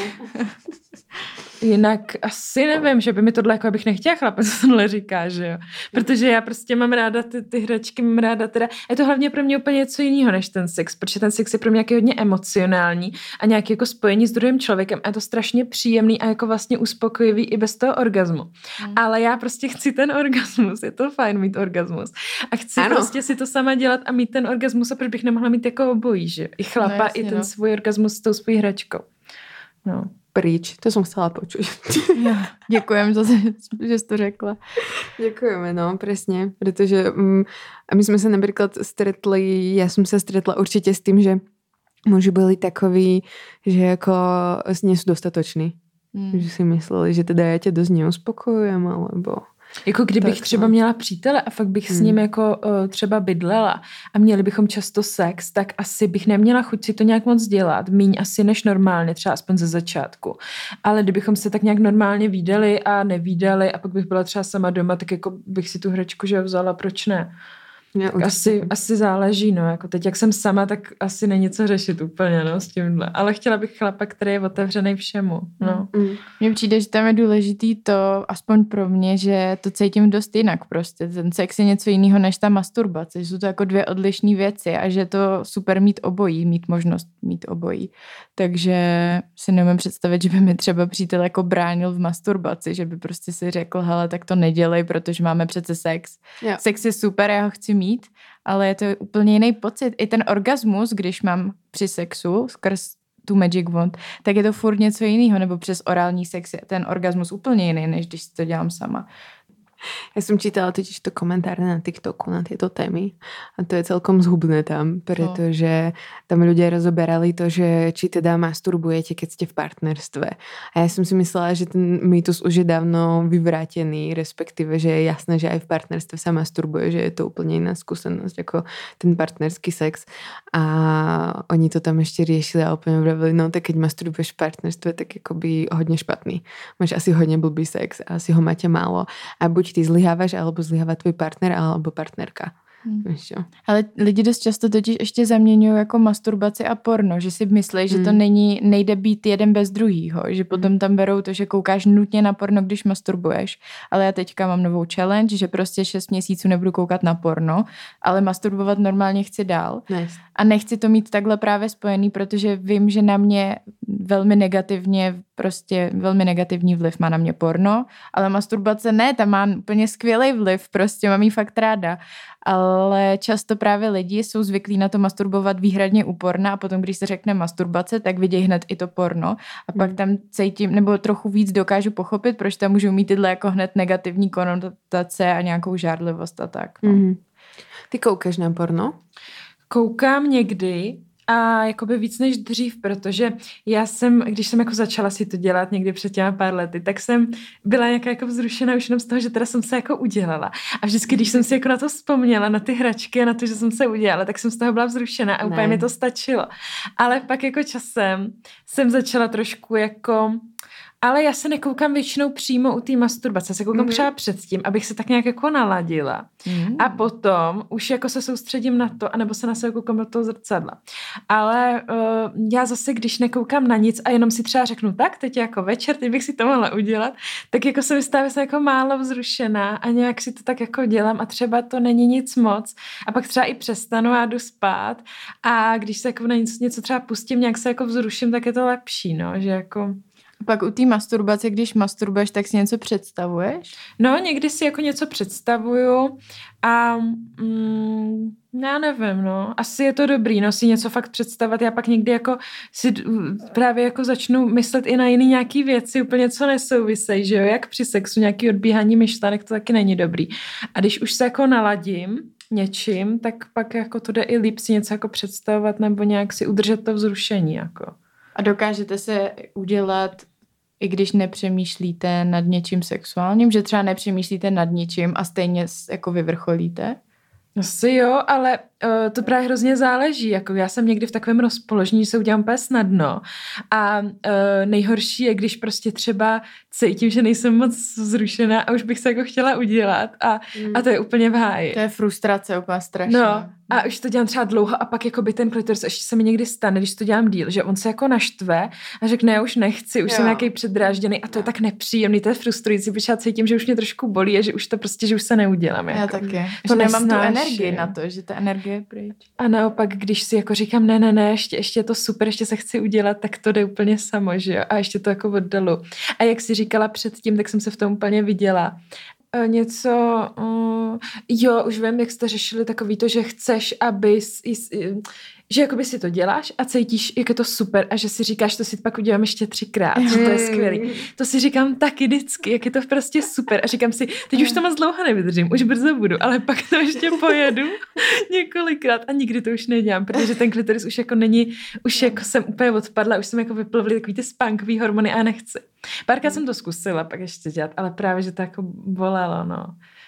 Jinak asi nevím, že by mi tohle, jako abych nechtěla chlapa, co tohle říká, že jo. Protože já prostě mám ráda ty hračky, mám ráda teda, je to hlavně pro mě úplně něco jiného než ten sex, protože ten sex je pro mě nějaký hodně emocionální a nějaký jako spojení s druhým člověkem a je to strašně příjemný a jako vlastně uspokojivý i bez toho orgazmu. Mm. Ale já prostě chci ten orgazmus, je to fajn mít orgazmus. A chci prostě si to sama dělat a mít ten orgazmus a proč bych nemohla mít jako obojí, že i chlapa, no, jasně, i ten svůj orgazmus s tou svojí hračkou. No. Pryč, to jsem chcela počuť. Děkujem, že jsi to řekla. Děkujeme, no, přesně, protože a my jsme se například stretli, já jsem se stretla určitě s tím, že muži byli takoví, že jako nejsou dostatoční. Že si mysleli, že teda já tě dost neuspokojujem, alebo... Jako kdybych třeba měla přítele a fakt bych s ním jako třeba bydlela a měli bychom často sex, tak asi bych neměla chuť si to nějak moc dělat, míň asi než normálně, třeba aspoň ze začátku. Ale kdybychom se tak nějak normálně vídali a nevídali a pak bych byla třeba sama doma, tak jako bych si tu hračku, že vzala, proč ne? Asi záleží, no, jako teď jak jsem sama, tak asi není co řešit úplně, no, s tímhle, ale chtěla bych chlapa, který je otevřený všemu, no. Mně přijde, že tam je důležitý to, aspoň pro mě, že to cítím dost jinak prostě, ten sex je něco jiného než ta masturbace, že jsou to jako dvě odlišné věci a že je to super mít obojí, mít možnost mít obojí, takže si nemůžu představit, že by mi třeba přítel jako bránil v masturbaci, že by prostě si řekl, hele, tak to nedělej, protože máme přece sex. Jo. Sex je super, já ho chci mít, ale je to úplně jiný pocit. I ten orgasmus, když mám při sexu skrz tu Magic Wand, tak je to furt něco jiného, nebo přes orální sex je ten orgasmus úplně jiný, než když to dělám sama. Já jsem čítala totiž to komentáře na TikToku na tyto témy a to je celkom zhubné tam, protože tam ľudia rozoberali to, že či teda masturbujete, keď ste v partnerstve. A já jsem si myslela, že ten mýtus už je dávno vyvrátený, respektive, že je jasné, že aj v partnerstve sa masturbuje, že je to úplně jiná skúsenosť jako ten partnerský sex. A oni to tam ještě riešili a úplně vravili, no tak keď masturbuješ v partnerstve, tak jakoby hodně špatný. Máš asi hodně blbý sex a asi ho máte málo. A buď ty zlyhávaš, alebo zlyhává tvoj partner, alebo partnerka. Víš, jo. Ale lidi dost často totiž ještě zaměňují jako masturbaci a porno, že si myslí, že to nejde být jeden bez druhýho, že potom tam berou to, že koukáš nutně na porno, když masturbuješ. Ale já teďka mám novou challenge, že prostě 6 měsíců nebudu koukat na porno, ale masturbovat normálně chci dál. Yes. A nechci to mít takhle právě spojený, protože vím, že na mě velmi negativní vliv má na mě porno, ale masturbace ne, tam má úplně skvělý vliv, prostě mám ji fakt ráda. Ale často právě lidi jsou zvyklí na to masturbovat výhradně u porna a potom, když se řekne masturbace, tak vidějí hned i to porno a pak tam cítím, nebo trochu víc dokážu pochopit, proč tam můžou mít tyhle jako hned negativní konotace a nějakou žárlivost a tak. No. Mm. Ty koukáš na porno? Koukám někdy a jakoby víc než dřív, protože já jsem, když jsem jako začala si to dělat někdy před těma pár lety, tak jsem byla nějaká jako vzrušená už jenom z toho, že teda jsem se jako udělala. A vždycky, když jsem si jako na to vzpomněla, na ty hračky a na to, že jsem se udělala, tak jsem z toho byla vzrušená a úplně mi to stačilo. Ale pak jako časem jsem začala trošku jako... Ale já se nekoukám většinou přímo u té masturbace, já se koukám třeba předtím, abych se tak nějak jako naladila. A potom už jako se soustředím na to, anebo se na sebe koukám do toho zrcadla. Ale já zase, když nekoukám na nic a jenom si třeba řeknu, tak teď jako večer, teď bych si to mohla udělat, tak jako se mi stává, jsem jako málo vzrušená a nějak si to tak jako dělám a třeba to není nic moc. A pak třeba i přestanu a jdu spát a když se jako na něco třeba pustím, nějak se jako vzruším, tak je to lepší, no, že jako... Pak u té masturbace, když masturbuješ, tak si něco představuješ? No, někdy si jako něco představuju a já nevím, no. Asi je to dobrý, no, si něco fakt představovat. Já pak někdy jako si právě jako začnu myslet i na jiný nějaký věci, úplně co nesouvisejí, že jo? Jak při sexu, nějaký odbíhání myšlenek, to taky není dobrý. A když už se jako naladím něčím, tak pak jako to jde i líp si něco jako představovat nebo nějak si udržet to vzrušení, jako. A dokážete se udělat, i když nepřemýšlíte nad něčím sexuálním, že třeba nepřemýšlíte nad ničím a stejně jako vyvrcholíte? Asi jo, ale to právě hrozně záleží. Jako já jsem někdy v takovém rozpoložení, že se udělám úplně snadno. A nejhorší je, když prostě třeba cítím, že nejsem moc vzrušená a už bych se jako chtěla udělat. A to je úplně v háji. To je frustrace, úplně strašná. No. A už to dělám třeba dlouho a pak jako by ten klitoris ještě se mi někdy stane, když to dělám díl, že on se jako naštve a řekne, já už nechci, už jsem nějaký předrážděný a to je tak nepříjemný, to je frustrující, protože já cítím, že už mě trošku bolí a že už to prostě, že už se neudělám. Jako. Já taky. To nemám tu energii na to, že ta energie je pryč. A naopak, když si jako říkám, ne, ještě je to super, ještě se chci udělat, tak to jde úplně samo, že jo? A ještě to jako oddalu. A jak si říkala předtím, tak jsem se v tom úplně viděla. Jo, už vím, jak jste řešili takový to, že chceš, že jakoby si to děláš a cítíš, jak je to super a že si říkáš, to si pak udělám ještě 3krát, že to je skvělý. To si říkám taky vždycky, jak je to prostě super a říkám si, teď už to moc dlouho nevydržím, už brzo budu, ale pak to ještě pojedu několikrát a nikdy to už nedělám, protože ten klitoris už jako není, už jako jsem úplně odpadla, už jsem jako vyplavili takový ty spánkový hormony a nechci. Párkrát jsem to zkusila pak ještě dělat, ale právě, že to jako bolelo, no.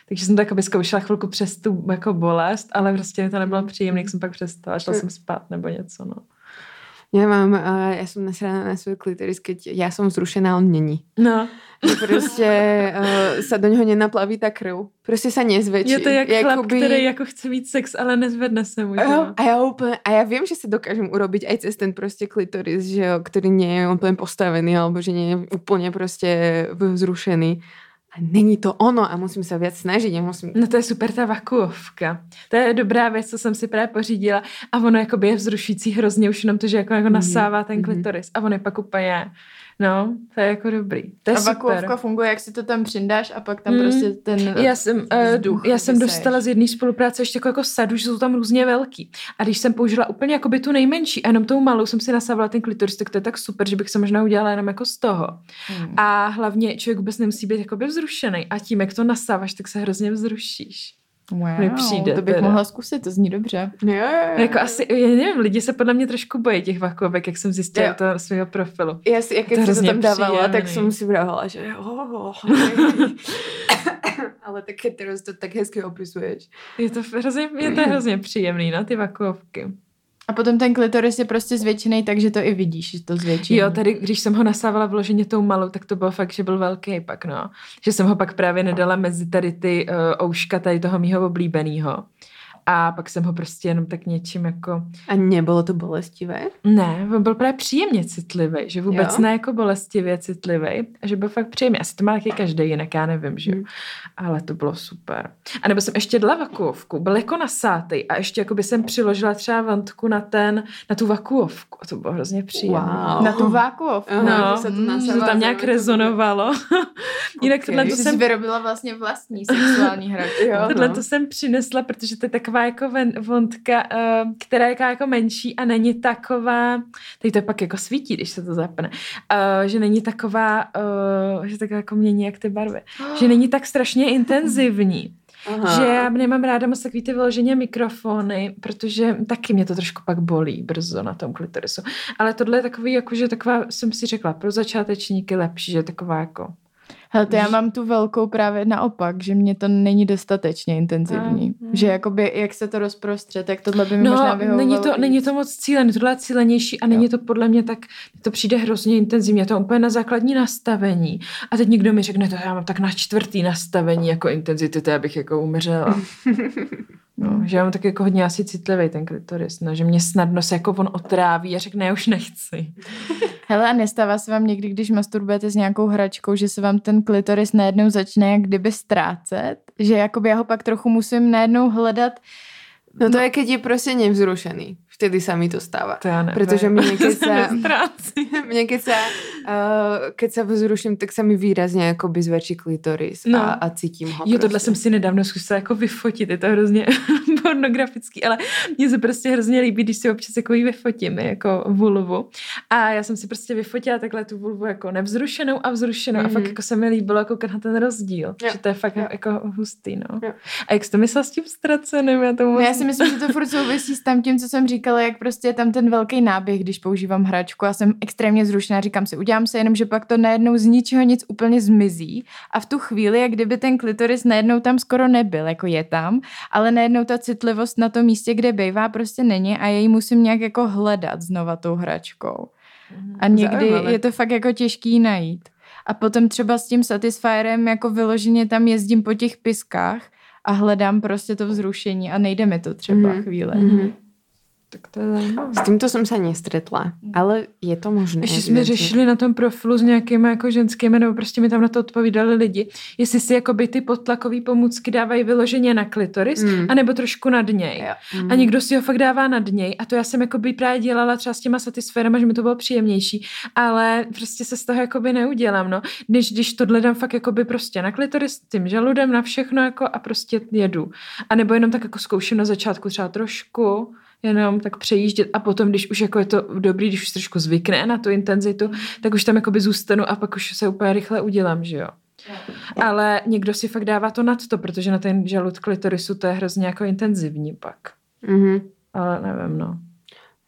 Takže jsem to jako zkoušela chvilku přes tu jako bolest, ale prostě to nebylo příjemné, jak jsem pak přestala, šla jsem spát nebo něco, no. Já jsem nasraná na svůj klitoris, keď já jsem vzrušená, on není. No. Prostě se do něho nenaplaví ta krv. Prostě se nezvětší. Je to jak chlap, který jako chce mít sex, ale nezvedne se mu. A já vím, že se dokážem urobiť aj cez ten prostě klitoris, že jo, který nie je úplně postavený, alebo že nie je úplně prostě vzrušený. A není to ono a musím se víc snažit. No to je super ta vakuovka. To je dobrá věc, co jsem si právě pořídila a ono jakoby je vzrušující hrozně už jenom to, že jako nasává ten klitoris a on je pak úplně, no, to je jako dobrý. To je a super. Vakuovka funguje, jak si to tam přindáš a pak tam prostě ten vzduch. Já jsem dostala z jedné spolupráce ještě jako sadu, že jsou tam různě velký. A když jsem použila úplně jakoby tu nejmenší a jenom tou malou jsem si nasávala ten klitoris, tak to je tak super, že bych se možná udělala jenom jako z toho. A hlavně člověk vůbec nemusí být jakoby vzrušený a tím, jak to nasáváš, tak se hrozně vzrušíš. Wow, přijde, to bych mohla zkusit, to zní dobře. Yeah. Jako asi, já nevím, lidi se podle mě trošku bojí těch vakuovek, jak jsem zjistila toho svého profilu. Já si, jak jsem to tam dávala, tak jsem si brávala, že ale tak heteros to tak hezky opisuješ. Je to hrozně příjemný, no, ty vakuovky. A potom ten klitoris je prostě zvětšený, takže to i vidíš, že to zvětší. Jo, tady, když jsem ho nasávala vloženě tou malou, tak to bylo fakt, že byl velký pak, no. Že jsem ho pak právě nedala mezi tady ty ouška tady toho mýho oblíbenýho. a pak jsem ho prostě jenom tak něčím jako... A nebylo to bolestivé? Ne, on byl právě příjemně citlivý, že vůbec jo? Ne jako bolestivě citlivý, a že byl fakt příjemný. Asi to má taky každý jinak, já nevím, že jo. Ale to bylo super. A nebo jsem ještě dala vakuovku, byl jako nasátej a ještě jako by jsem přiložila třeba vantku na tu vakuovku. To bylo hrozně příjemné. Wow. Na tu vakuovku? No, to, to tam nějak rezonovalo. Jinak okay. Tohle to jsem... vyrobila vlastně vlastní sexuální hra. Tohle to jsem přinesla, protože to je taková jako vondka, která je jako menší a není taková, teď to pak jako svítí, když se to zapne, že není taková, že tak jako mění jak ty barvy, že není tak strašně intenzivní. Aha. Že já nemám ráda moc takový ty vyloženě mikrofony, protože taky mě to trošku pak bolí brzo na tom klitorisu. Ale tohle je takový, jakože taková, jsem si řekla, pro začátečníky lepší, že taková jako... Hele, to já mám tu velkou právě naopak, že mě to není dostatečně intenzivní. Že jakoby, jak se to rozprostře, tak tohle by mi možná vyhovovalo. Není to moc cílený, tohle je cílenější a není to podle mě tak, to přijde hrozně intenzivně, to je úplně na základní nastavení. A teď někdo mi řekne, to já mám tak na 4. nastavení jako intenzity, to já bych jako umřela. No, že já mám tak jako hodně asi citlivý ten klitoris, no, že mě snadno se jako on otráví a řekne, já už nechci. Hele, a nestává se vám někdy, když masturbujete s nějakou hračkou, že se vám ten klitoris najednou začne jak kdyby ztrácet? Že jakoby já ho pak trochu musím najednou hledat? No to je, keď je prostě nevzrušený. Vtedy sa mi to stáva. Protože keď sa vzruším, tak sa mi výrazně jakoby zvětší klitoris a cítím ho. Jo, tohle jsem si nedávno zkusila jako vyfotit, je to hrozně pornografický, ale mně se prostě hrozně líbí, když si občas jako ji vyfotím, jako vulvu. A já jsem si prostě vyfotila takhle tu vulvu jako nevzrušenou a vzrušenou a fakt jako se mi líbilo koukat na ten rozdíl, že to je fakt jako hustý, no. Jo. A jak jsi to myslela s tím ztraceným? Já si myslím, že to furt souvisí s tím, co jsem říkala, ale jak prostě je tam ten velký náběh, když používám hračku a jsem extrémně zrušená, říkám si, udělám se, jenom že pak to najednou z ničeho nic úplně zmizí a v tu chvíli, jak kdyby ten klitoris najednou tam skoro nebyl, jako je tam, ale najednou ta citlivost na tom místě, kde bývá, prostě není a jej musím nějak jako hledat znova tou hračkou. A někdy je to fakt jako těžký najít. A potom třeba s tím Satisfyerem jako vyloženě tam jezdím po těch piskách a hledám prostě to vzrušení a nejde mi to třeba chvíle. Tak to je s tímto jsem se nestretla, ale je to možné. Ještě jsme řešili na tom profilu s nějakými jako ženskými, nebo prostě mi tam na to odpovídali lidi, jestli si jakoby ty podtlakový pomůcky dávají vyloženě na klitoris, anebo trošku nad něj. A někdo si ho fakt dává nad něj a to já jsem jakoby právě dělala třeba s těma Satisfyerama, že mi to bylo příjemnější, ale prostě se z toho jakoby neudělám, no. Když tohle dám fakt jakoby prostě na klitoris, tím žaludem, na všechno jako a prostě jedu. A nebo jenom tak jako zkouším na začátku třeba trošku, jenom tak přejíždět a potom, když už jako je to dobrý, když už trošku zvykne na tu intenzitu, tak už tam jakoby zůstanu a pak už se úplně rychle udělám, že jo. Ale někdo si fakt dává to nad to, protože na ten žalud klitorisu to je hrozně jako intenzivní pak. Ale nevím, no.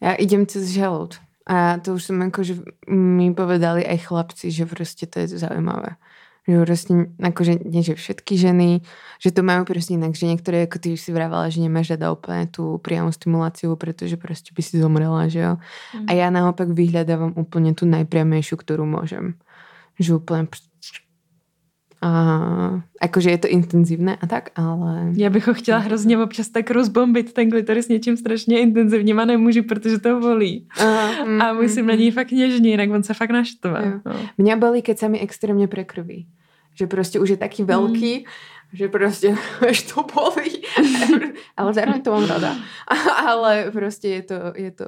Já idem cez žalud a to už jsem jako, že mi povedali aj chlapci, že prostě to je zaujímavé. Že prostě, akože nie, že všetky ženy, že to majú prostě inak, že niektoré, jako ty už si vravala, že nemáš rada úplne tú priamu stimuláciu, pretože prostě by si zomrela, že jo. A ja naopak vyhľadávam úplne tú najpriamejšiu, ktorú môžem. Že úplne... akože je to intenzivné a tak, ale... Já bych ho chtěla hrozně občas tak rozbombit ten klitoris něčím strašně intenzivním a nemůžu, protože to volí. A musím na něj fakt něžně, jinak on se fakt naštve. No. Mě bolí, keď se mi extrémně prekrví. Že prostě už je taky velký, že prostě až to bolí. Ale zároveň to mám rada. Ale prostě je to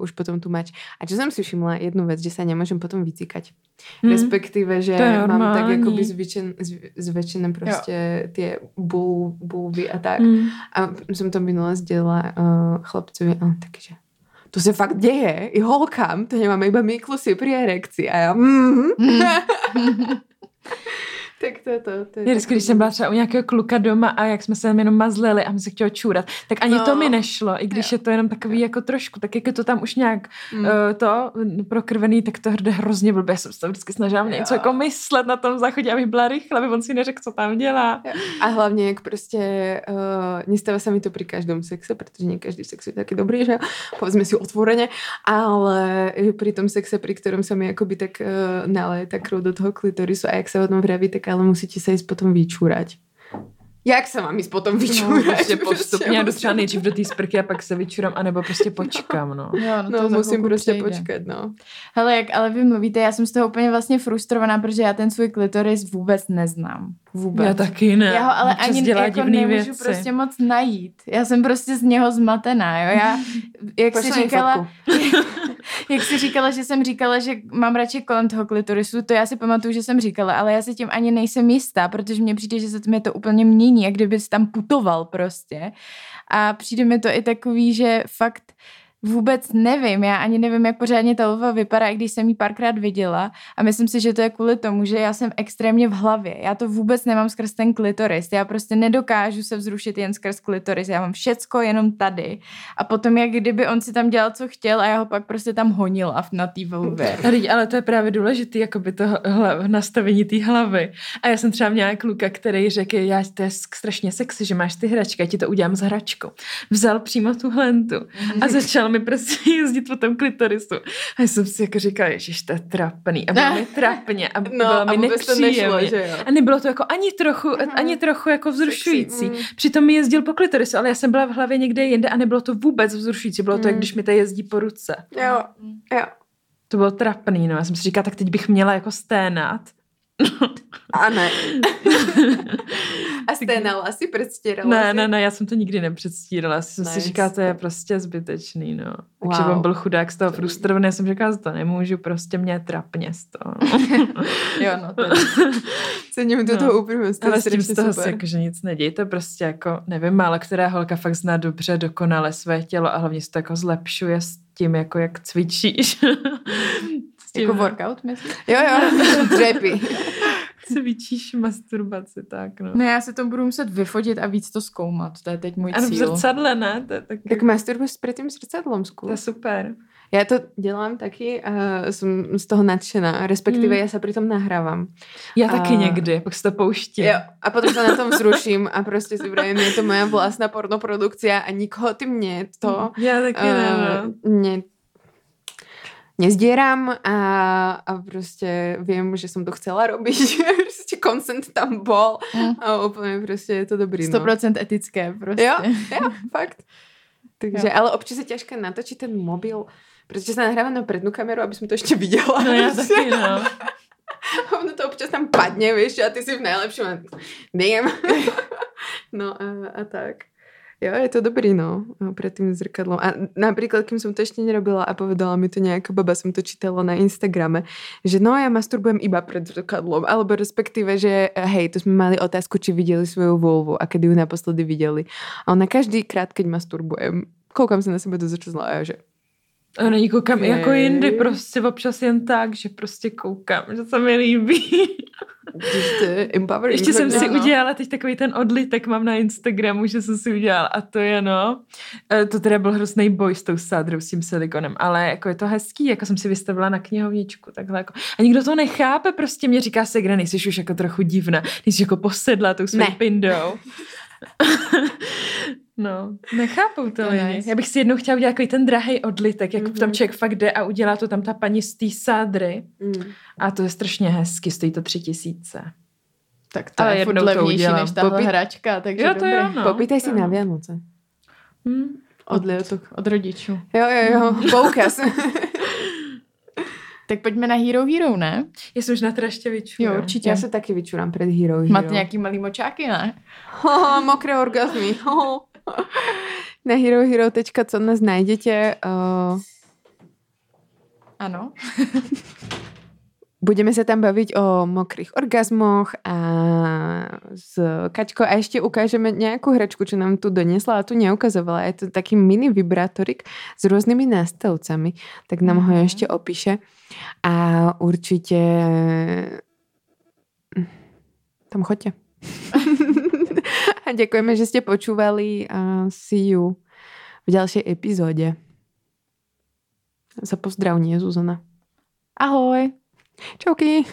už potom tu mač. A čo jsem si všimla, jednu věc, že se nemůžem potom vycíkať. Respektive, že mám tak jakoby zväčšené prostě ty bulby a tak. A jsem to minule sdělila chlapcovi a on taky, že to se fakt děje i holkám, to nemáme iba my klusy při erekci. A já tak to je vždycky, když jsem byla třeba u nějakého kluka doma a jak jsme se jenom mazlili a my se chtělo čůrat, tak ani to mi nešlo, i když je to jenom takový jako trošku, tak jak je to tam už nějak to prokrvený, tak to jde hrozně blbě. Já jsem se vždycky snažila něco jako myslet na tom záchodě, aby byla rychle, aby on si neřekl, co tam dělá. Jo. A hlavně, jak prostě nestává se mi to při každém sexe, protože ne každý sex je taky dobrý, že? Povedzme si otvoreně, ale při tom sexe, při kterém se mi jakoby tak naléje ta krv do toho klitorisu a jak se o tom vraví, tak ale musíte se jít potom vyčúrať. Jak se mám jít potom vyčůrat? No, prostě postupně, já jdu třeba nejdřív do té sprchy a pak se vyčurám, anebo prostě počkám, no. No to musím prostě počkat, no. Hele, jak ale vy mluvíte, já jsem z toho úplně vlastně frustrovaná, protože já ten svůj klitoris vůbec neznám. Vůbec. Já taky ne. Já ho ale ani jako nemůžu věci. Prostě moc najít. Já jsem prostě z něho zmatená, jo. Já, jak jsi říkala, že jsem říkala, že mám radši kolem toho klitorisu, to já si pamatuju, že jsem říkala, ale já se tím ani nejsem jistá, protože mně přijde, že se tím je to úplně mění, jak kdyby jsi tam putoval prostě. A přijde mi to i takový, že fakt vůbec nevím, já ani nevím, jak pořádně ta lva vypadá, i když jsem ji párkrát viděla a myslím si, že to je kvůli tomu, že já jsem extrémně v hlavě, já to vůbec nemám skrz ten klitoris, já prostě nedokážu se vzrušit jen skrz klitoris, já mám všecko jenom tady a potom jak kdyby on si tam dělal, co chtěl a já ho pak prostě tam honila na té vlvě. Ale to je právě důležitý, jakoby to nastavení té hlavy a já jsem třeba měla kluka, který řekl, to je strašně sexy, že máš ty hračky, já ti to udělám s hračkou. Vzal přímo tu hlentu a začal mi prostě jezdit po tom klitorisu. A jsem si jako říkala, ježiš, to je trapný. A bylo mi trapně. A bylo mi nepříjemně. A nebylo to jako ani trochu jako vzrušující. Přitom mi jezdil po klitorisu, ale já jsem byla v hlavě někde jinde a nebylo to vůbec vzrušující. Bylo to, jak když mi to jezdí po ruce. Jo. To bylo trapný, no. Já jsem si říkala, tak teď bych měla jako sténat. A ne. A sténala si, předstírala? Ne, já jsem to nikdy nepředstírala. Jsem si říkala, to je prostě zbytečný, no. Takže on byl chudák z toho frustrovaný, já jsem říkala, že to nemůžu, prostě mě je trapně z toho. Jo, no, to cením to toho upřímnost. Ale s tím z toho se jakože nic neděje, to prostě jako, nevím, ale která holka fakt zná dobře, dokonale své tělo a hlavně se to jako zlepšuje s tím, jako jak cvičíš. Jako workout, myslím? Jo, dřepy. Cvičíš masturbaci, tak no. Ne, já se to budu muset vyfotit a víc to zkoumat, to je teď můj cíl. A v zrcadle, ne? Tak masturbuji s tím zrcadlem, zkus. To je super. Já to dělám taky a jsem z toho nadšená, respektive já se přitom nahrávám. Já taky někdy, pak se to pouštím. Jo, a potom se na tom vzruším a prostě si vravím, je to moja vlastná pornoprodukcia a nikoho ty mě to... Já taky ne. Nezdierám a prostě vím, že jsem to chcela robiť. Prostě consent tam bol. A úplně prostě je to dobrý. 100% no. Etické prostě. Jo, fakt. Takže, ale občas je těžké natočit ten mobil, protože se nahrávám na prednú kameru, aby jsem to ještě viděla. No já taky, no. Ono to občas tam padne, víš, a ty si v nejlepším. Damn. No a tak. Jo, je to dobrý, no, pred tým zrkadlom. A napríklad, kým som to ešte nerobila a povedala mi to nejaká baba, som to čítala na Instagrame, že no, ja masturbujem iba pred zrkadlom, alebo respektíve, že hej, tu sme mali otázku, či videli svoju vulvu a kedy ju naposledy videli. A ona každý krát, keď masturbujem, koukám sa na sebe do zrcadla a ja, že... A není koukám jako jindy, prostě občas jen tak, že prostě koukám, že se mi líbí. Ještě jsem si udělala teď takový ten odlitek, mám na Instagramu, že jsem si udělala a to je no, to teda byl hrozný boj s tou sádrou, s tím silikonem, ale jako je to hezký, jako jsem si vystavila na knihovničku, takhle jako. A nikdo to nechápe, prostě mě říká Segra, nejsi už jako trochu divná, nejsi jako posedla tou svou pindou. No, nechápou to lidi. Já bych si jednou chtěla udělat takový ten drahej odlitek, jak tam člověk fakt jde a udělá to tam ta paní z té sádry. A to je strašně hezky, stojí to 3 000. Tak to ale je podlevnější než tahle hračka, takže jo, to je, no. Popýtaj si na Vianoce. Od rodičů. Jo, poukaz. Tak pojďme na HeroHero, ne? Já jsem už na traště vyčurám. Jo, určitě. Já se taky vyčurám před HeroHero. Máte nějaký malý močáky, ne? Mokré orgazmy. Na HeroHero.co nás najdete. Ano. Budeme se tam bavit o mokrých orgazmoch a s Kačkou a ještě ukážeme nějakou hračku, čo nám tu donesla a tu neukazovala. Je to taký mini vibrátorik s různými nástavcami, tak nám ho ještě opíše a určitě tam choďte. A děkujeme, že jste počúvali a see you v další epizodě. Za pozdravní Zuzana. Ahoj. Čauky.